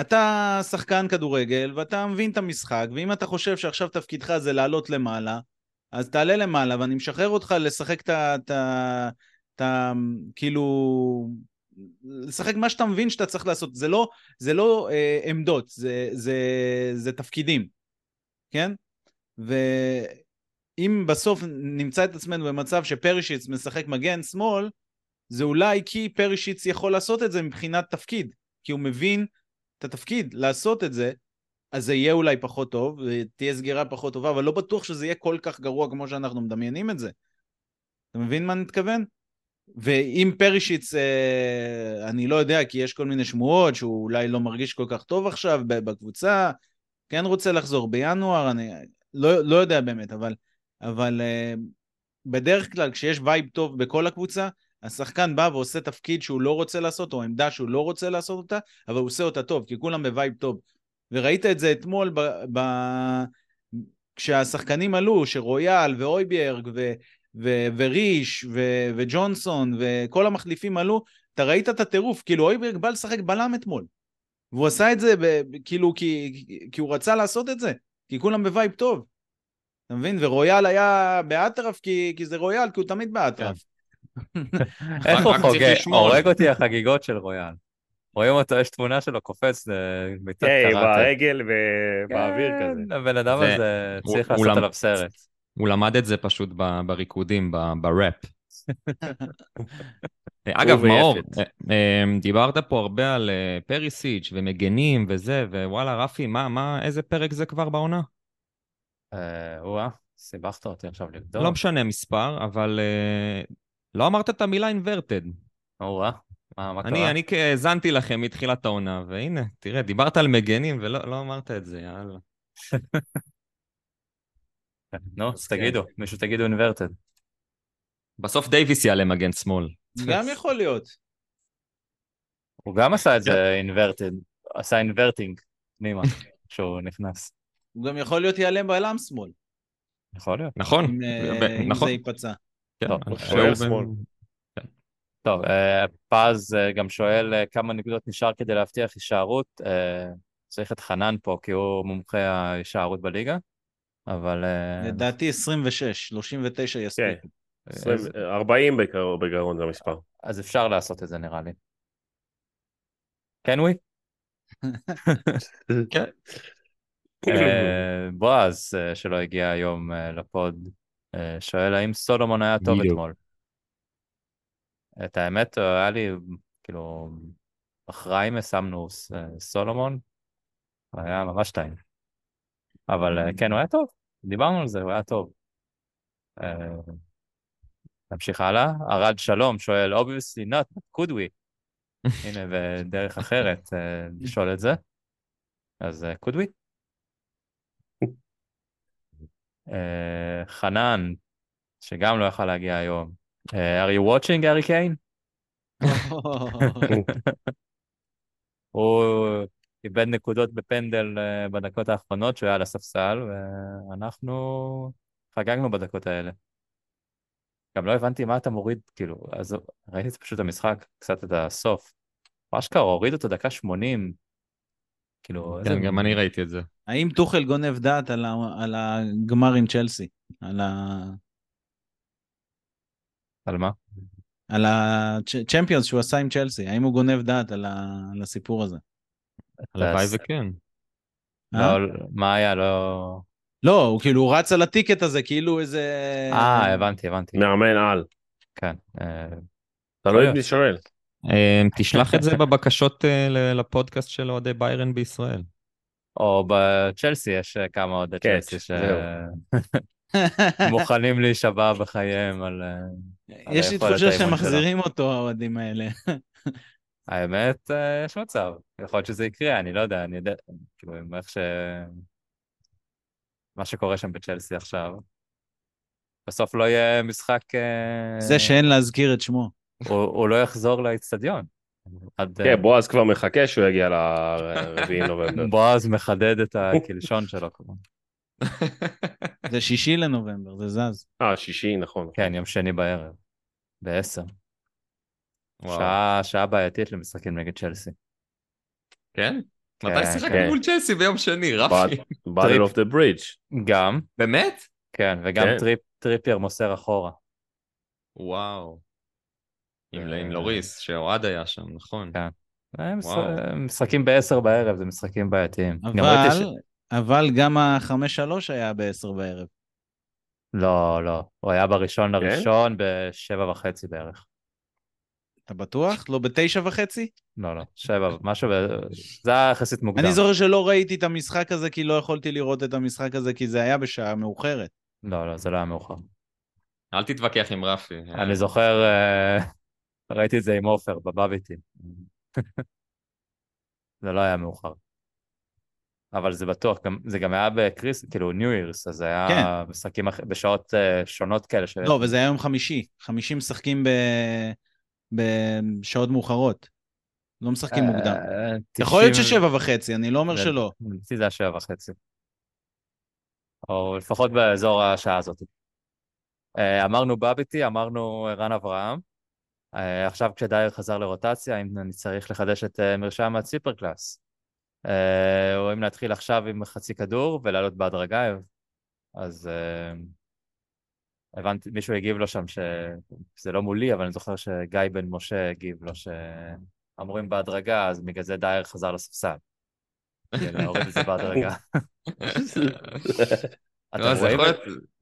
אתה שחקן כדורגל, ואתה מבין את המשחק, ואם אתה חושב שעכשיו תפקידך זה לעלות למעלה, אז תעלה למעלה, ואני משחרר אותך לשחק כאילו, לשחק מה שאתה מבין שאתה צריך לעשות, זה לא עמדות, זה תפקידים, כן? ו... אם בסוף נמצא את עצמנו במצב שפרישיץ משחק מגן שמאל, זה אולי כי פרישיץ יכול לעשות את זה מבחינת תפקיד, כי הוא מבין את התפקיד לעשות את זה, אז זה יהיה אולי פחות טוב, תהיה סגירה פחות טובה, אבל לא בטוח שזה יהיה כל כך גרוע כמו שאנחנו מדמיינים את זה. אתה מבין מה נתכוון? ואם פרישיץ, אני לא יודע, כי יש כל מיני שמועות שהוא אולי לא מרגיש כל כך טוב עכשיו בקבוצה, כן רוצה לחזור בינואר, אני לא יודע באמת, אבל בדרך כלל כשיש וייב טוב בכל הקבוצה, השחקן בא ועושה תפקיד שהוא לא רוצה לעשות, או עמדה שהוא לא רוצה לעשות אותה, אבל הוא עושה אותה טוב, כי כולם בווייב טוב. וראית את זה אתמול כשהשחקנים עלו, שרויאל ואויביירג וריש וג'ונסון וכל המחליפים עלו, אתה ראית את הטירוף, כאילו אויביירג בא לשחק בלם אתמול, והוא עשה את זה כאילו כי הוא רצה לעשות את זה, כי כולם בווייב טוב. אתה מבין? ורויאל היה באטרף כי זה רויאל, כי הוא תמיד באטרף. איפה חוגג, הורג אותי החגיגות של רויאל. רואים אותו, יש תמונה שלו קופץ בצד קראטה. ברגל ובאוויר כזה. הבן אדם הזה צריך לעשות עליו סרט. הוא למד את זה פשוט בריקודים, בראפ. אגב, מאור, דיברת פה הרבה על פריסיץ' ומגנים וזה, ווואלה, רפי, איזה פרק זה כבר בעונה? סיבכת אותי עכשיו לבדוק. לא משנה מספר, אבל לא אמרת את המילה אינברטד. אני זנתי לכם מתחילת העונה, והנה, תראה, דיברת על מגנים ולא אמרת את זה, יאללה. נו, אז תגידו, מישהו תגידו אינברטד. בסוף דייביס יעלה מגן שמאל. גם יכול להיות. הוא גם עשה את זה אינברטד, עשה אינברטינג, נימה, כשהוא נכנס. הוא גם יכול להיות יעלה בעלם שמאל. יכול להיות. נכון. אם זה ייפצע. טוב, פז גם שואל כמה נקודות נשאר כדי להבטיח הישארות. צריך את חנן פה, כי הוא מומחה ההישארות בליגה, אבל לדעתי 26, 39 יספיק. 40 בגרון זה המספר. אז אפשר לעשות את זה נראה לי. Can we? כן. בועז, שלא הגיע היום לפוד, שואל האם סולומון היה טוב אתמול. את האמת, היה לי, כאילו, אחרי מסמנו סולומון, היה ממש טעים. אבל כן, הוא היה טוב. דיברנו על זה, הוא היה טוב. נמשיך הלאה. ארד שלום שואל, obviously not, could we? הנה, בדרך אחרת, לשאול את זה. אז could we? חנן, שגם לא יכל להגיע היום. Are you watching, Harry Kane? הוא איבד נקודות בפנדל בדקות האחרונות שהוא היה על הספסל, ואנחנו חגגנו בדקות האלה. גם לא הבנתי מה אתה מוריד, כאילו, אז ראיתי פשוט המשחק, קצת את הסוף. פשקר הוריד אותו דקה 80, כאילו, כן, גם אני ראיתי את זה. האם תוכל גונב דעת על הגמר עם צ'לסי? על מה? על הצ'מפיונס שהוא עשה עם צ'לסי, האם הוא גונב דעת על הסיפור הזה? הלוואי וכן. מה היה? לא, הוא כאילו רץ על הטיקט הזה, כאילו איזה הבנתי. מאמן על. כן. תלוי אם נשאל. תשלח את זה בבקשות לפודקאסט של אוהדי ביירן בישראל. או בצ'לסי יש כמה אוהדי צ'לסי מוכנים להישבע בחייהם על יש לי תחושה שמחזירים אותו האוהדים האלה. האמת, יש מצב. יכול להיות שזה יקרה, אני לא יודע, אני יודע, כאילו, מה שקורה שם בצ'לסי עכשיו, בסוף לא יהיה משחק זה שאין להזכיר את שמו. הוא לא יחזור לאצטדיון. כן, בועז כבר מחכה שהוא יגיע ל4 בנובמבר. בועז מחדד את הקלשון שלו כבר. זה 6 לנובמבר, זה זז. 6, נכון. כן, יום שני בערב, ב-10. שעה בעייתית למשחקים נגד צ'לסי. כן? מתי שיחקנו מול צ'לסי ביום שני, רפי? Battle of the Bridge. גם. באמת? כן, וגם טריפר מוסר אחורה. וואו. עם לוריס, שאוהד היה שם, נכון. כן. משחקים ב-10 בערב, זה משחקים בעייתיים. אבל גם ה-5-3 היה ב-10 בערב. לא, הוא היה בראשון לראשון ב-7:30 בערך. אתה בטוח? לא ב9:30? לא, לא, 7, משהו, זה היה חסית מוקדם. אני זוכר שלא ראיתי את המשחק הזה, כי לא יכולתי לראות את המשחק הזה, כי זה היה בשעה מאוחרת. לא, לא, זה לא היה מאוחר. אל תתווכח עם רפי. אני זוכר, ראיתי את זה עם אופר, בבביתי. זה לא היה מאוחר. אבל זה בטוח, זה גם היה בקריס, כאילו ניו אירס, אז זה היה משחקים בשעות שונות כאלה. לא, וזה היה יום חמישי, 50 משחקים בשעות מאוחרות, לא משחקים מוקדם. יכול להיות ש7:30, אני לא אומר שלא. זה היה 7:30. או לפחות באזור השעה הזאת. אמרנו בביטי, אמרנו רן אברהם, עכשיו כשדייר חזר לרוטציה, אם אני צריך לחדש את מרשם הציפר קלאס, או אם להתחיל עכשיו עם חצי כדור ולעלות בהדרגה, אז הבנתי, מישהו הגיב לו שם, שזה לא מולי, אבל אני זוכר שגיא בן משה הגיב לו שאמורים בהדרגה, אז בגלל זה דייר חזר לספסל. להוריד את זה בהדרגה.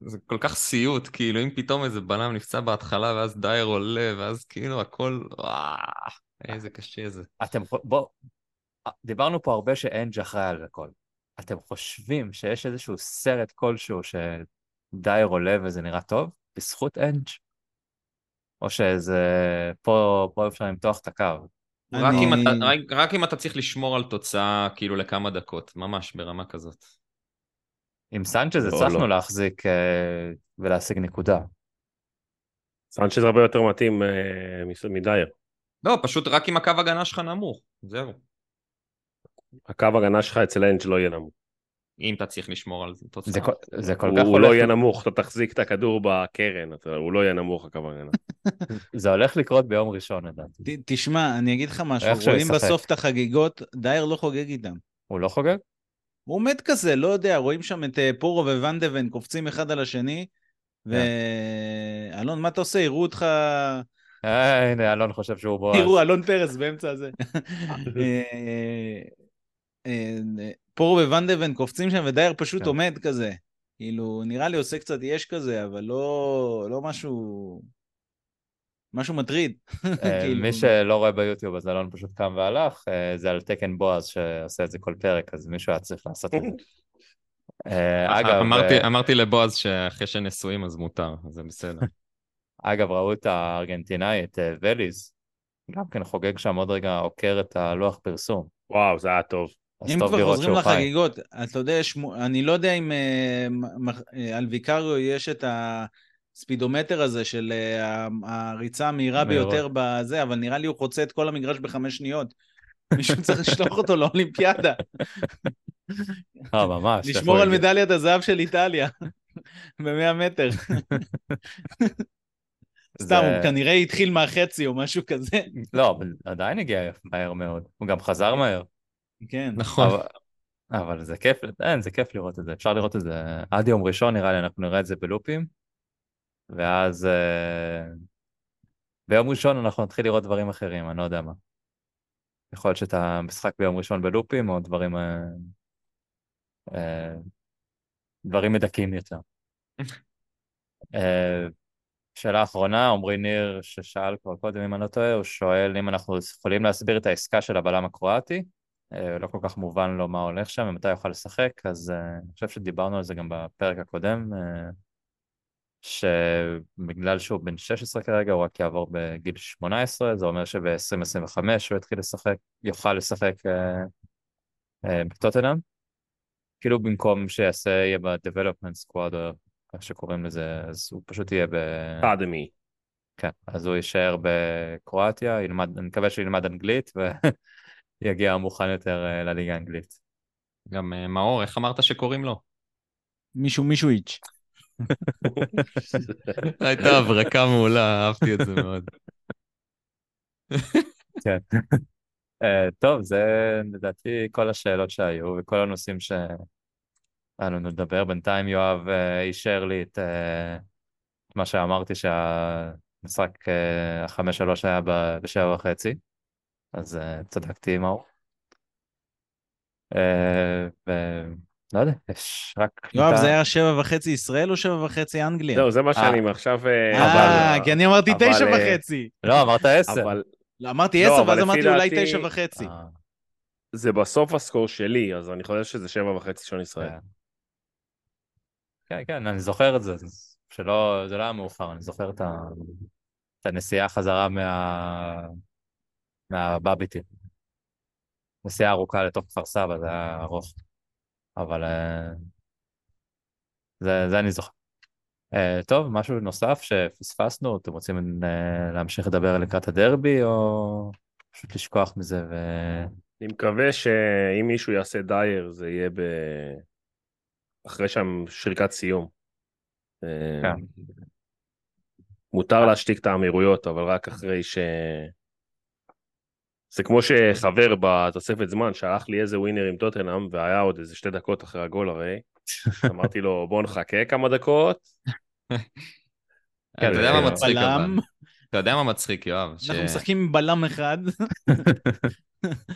זה כל כך סיוט, כאילו אם פתאום איזה בנם נפצע בהתחלה, ואז דייר עולה, ואז כאילו הכל, איזה קשה זה. בואו, דיברנו פה הרבה שאנג' אחראי על הכל. אתם חושבים שיש איזשהו סרט כלשהו שדייר עולה וזה נראה טוב? בזכות אנג'? או שזה... פה אפשר למתוח את הקו. רק אם אתה צריך לשמור על תוצאה כאילו לכמה דקות, ממש ברמה כזאת. עם סנצ'ז הצלחנו להחזיק ולהשיג נקודה. סנצ'ז הרבה יותר מתאים מדייר. לא, פשוט רק עם הקו הגנה שלך נמוך, זהו. הקו הגנה שלך אצל אנג' לא יהיה נמוך. אם אתה צריך לשמור על תוצאה. זה כל כך... הוא לא יהיה נמוך, אתה תחזיק את הכדור בקרן, הוא לא יהיה נמוך הקו הגנה. זה הולך לקרות ביום ראשון, לדעתי. תשמע, אני אגיד לך משהו, רואים בסוף את החגיגות, דייר לא חוגג איתם. הוא לא חוגג? הוא עומד כזה, לא יודע, רואים שם את פורו וונדבן, קופצים אחד על השני, ואלון, מה אתה עושה? יראו אותך... הנה, אלון חושב שהוא בועז. תראו, אלון פרס באמצע הזה. פורו וונדבן קופצים שם ודייר פשוט עומד כזה, כאילו נראה לי עושה קצת יש כזה, אבל לא משהו מטריד. מי שלא רואה ביוטיוב אז אלון פשוט קם והלך, זה על תקן בועז שעושה את זה כל פרק, אז מישהו היה צריך לעשות את זה. אמרתי לבועז שאחרי שנשואים אז מותר, זה בסדר. אגב, ראו את הארגנטינאי, את וליז, גם כן חוגג שם עוד רגע, עוקר את הלוח פרסום. וואו, זה היה טוב. אם כבר חוזרים לחגיגות, אתה יודע, אני לא יודע אם על ויקאריו יש את הספידומטר הזה של הריצה המהירה ביותר בזה, אבל נראה לי הוא חוצה את כל המגרש ב5 שניות. מישהו צריך לשלוח אותו לאולימפיאדה. ממש. לשמור על מדליית הזהב של איטליה, ב100 מטר. סתם, הוא כנראה התחיל מהחצי או משהו כזה. לא, אבל עדיין הגיע מהר מאוד. הוא גם חזר מהר. כן. נכון. אבל זה כיף, אין, זה כיף לראות את זה. אפשר לראות את זה עד יום ראשון, נראה לי, אנחנו נראה את זה בלופים. ואז ביום ראשון אנחנו נתחיל לראות דברים אחרים, אני לא יודע מה. יכול להיות שאתה משחק ביום ראשון בלופים, או דברים מדכאים יותר. שאלה האחרונה, עומרי ניר ששאל כבר קודם אם אני לא טועה, הוא שואל אם אנחנו יכולים להסביר את העסקה של הבלם הקרואטי, לא כל כך מובן לו מה הולך שם ומתי יוכל לשחק, אז אני חושב שדיברנו על זה גם בפרק הקודם, שבגלל שהוא בן 16 כרגע הוא רק יעבור בגיל 18, זה אומר שב-2025 הוא יתחיל לשחק, יוכל לשחק בטוטנהאם, כאילו במקום שיעשה יהיה ב-Development Squad או איך שקוראים לזה, אז הוא פשוט יהיה ב... אקדמי. כן, אז הוא יישאר בקרואטיה, אני מקווה שהוא ילמד אנגלית, ויגיע מוכן יותר לליגה האנגלית. גם מאור, איך אמרת שקוראים לו? מישהו איץ'. הייתה הברקה מעולה, אהבתי את זה מאוד. כן. טוב, זה לדעתי כל השאלות שהיו, וכל הנושאים ש... אנחנו נדבר בינתיים, יואב אישר לי את מה שאמרתי שהמשחק 5-3 היה ב7:30, אז צדקתי עם מאור. לא יודע, יש רק... יואב, זה היה 7.5 ישראל או 7.5 אנגליה? לא, זה מה שאני עכשיו... כי אני אמרתי 9.5. לא, אמרת 10. אמרתי 10, ואז אמרתי אולי 9.5. זה בסוף הסקור שלי, אז אני חושב שזה 7.5 שון ישראל. כן, כן, אני זוכר את זה. זה לא היה מאוחר, אני זוכר את הנסיעה חזרה מהבאביטי. נסיעה ארוכה לתוך כפר סבא, זה היה ארוך. אבל זה אני זוכר. טוב, משהו נוסף שפספסנו, אתם רוצים להמשיך לדבר לקראת הדרבי, או פשוט לשכוח מזה? אני מקווה שאם מישהו יעשה דייר, זה יהיה אחרי שם שריקת סיום. מותר להשתיק את האמירויות, אבל רק אחרי זה כמו שחבר בתוספת זמן, שהלך לי איזה ווינר עם טוטנהאם, והיה עוד איזה 2 דקות אחרי הגול הרי. אמרתי לו, בוא נחכה כמה דקות. אתה יודע מה מצחיק, אבל. אתה יודע מה מצחיק, יואב. אנחנו משחקים עם בלם אחד.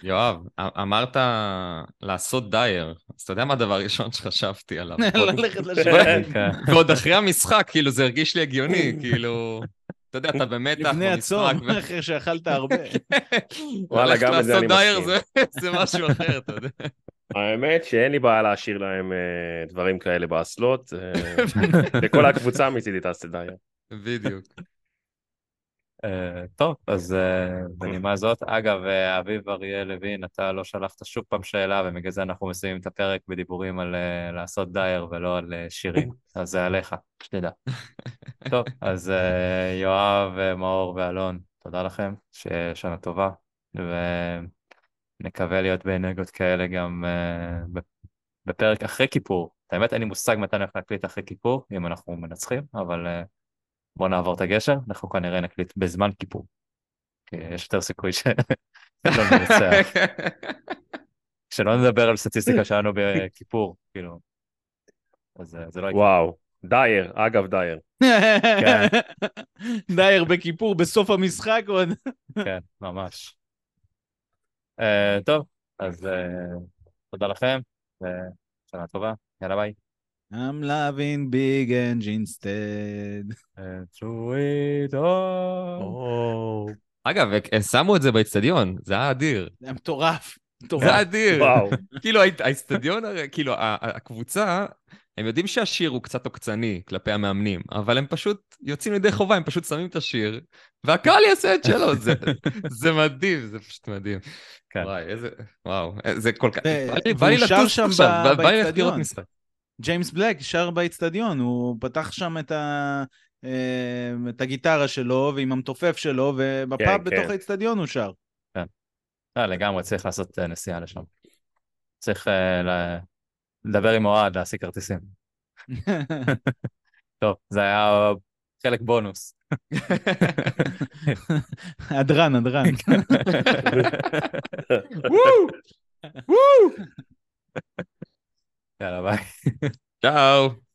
יואב, אמרת לעשות דייר, אז אתה יודע מה הדבר הראשון שחשבתי עליו? ללכת לשבת. ועוד אחרי המשחק, כאילו זה הרגיש לי הגיוני, כאילו... אתה יודע, אתה במתח. לפני הצום, אחרי שאכלת הרבה. וואלה, גם את זה אני מסכים. זה משהו אחר, אתה יודע. האמת שאין לי בעיה להשאיר להם דברים כאלה באסלות. לכל הקבוצה מצידי תעשה דייר. בדיוק. טוב, אז בנימה זאת. אגב, אביב אריה לוין, אתה לא שלחת שוב פעם שאלה, ובגלל זה אנחנו מסיימים את הפרק בדיבורים על לעשות דייר ולא על שירים. אז זה עליך, שתדע. טוב, אז יואב, מאור ואלון, תודה לכם, ששנה טובה, ונקווה להיות באנרגיות כאלה גם בפרק אחרי כיפור. האמת, אין לי מושג מתי אנחנו נקליט אחרי כיפור, אם אנחנו מנצחים, אבל... בואו נעבור את הגשר, אנחנו כנראה נקליט בזמן כיפור. כי יש יותר סיכוי שלא נרצח. כשלא נדבר על סטטיסטיקה שלנו בכיפור, כאילו. אז זה לא... וואו, דייר, אגב דייר. דייר בכיפור, בסוף המשחק עוד. כן, ממש. טוב, אז תודה לכם, ושנה טובה, יאללה ביי. I'm loving big engines instead. To it all. אגב, הם שמו את זה באצטדיון, זה היה אדיר. זה היה מטורף. זה היה אדיר. כאילו, האצטדיון, כאילו, הקבוצה, הם יודעים שהשיר הוא קצת עוקצני כלפי המאמנים, אבל הם פשוט יוצאים לידי חובה, הם פשוט שמים את השיר, והקהל יעשה את שלו. זה מדהים, זה פשוט מדהים. וואו, זה כל כך... בא לי לטוס עכשיו, בא לי לראות משחק. ג'יימס בלק שר באצטדיון, הוא פתח שם את הגיטרה שלו ועם המתופף שלו, ובפאב בתוך האצטדיון הוא שר. כן. לגמרי, צריך לעשות נסיעה לשם. צריך לדבר עם אוהד, להשיג כרטיסים. טוב, זה היה חלק בונוס. אדרן. וואו! יאללה, ביי. צ'או.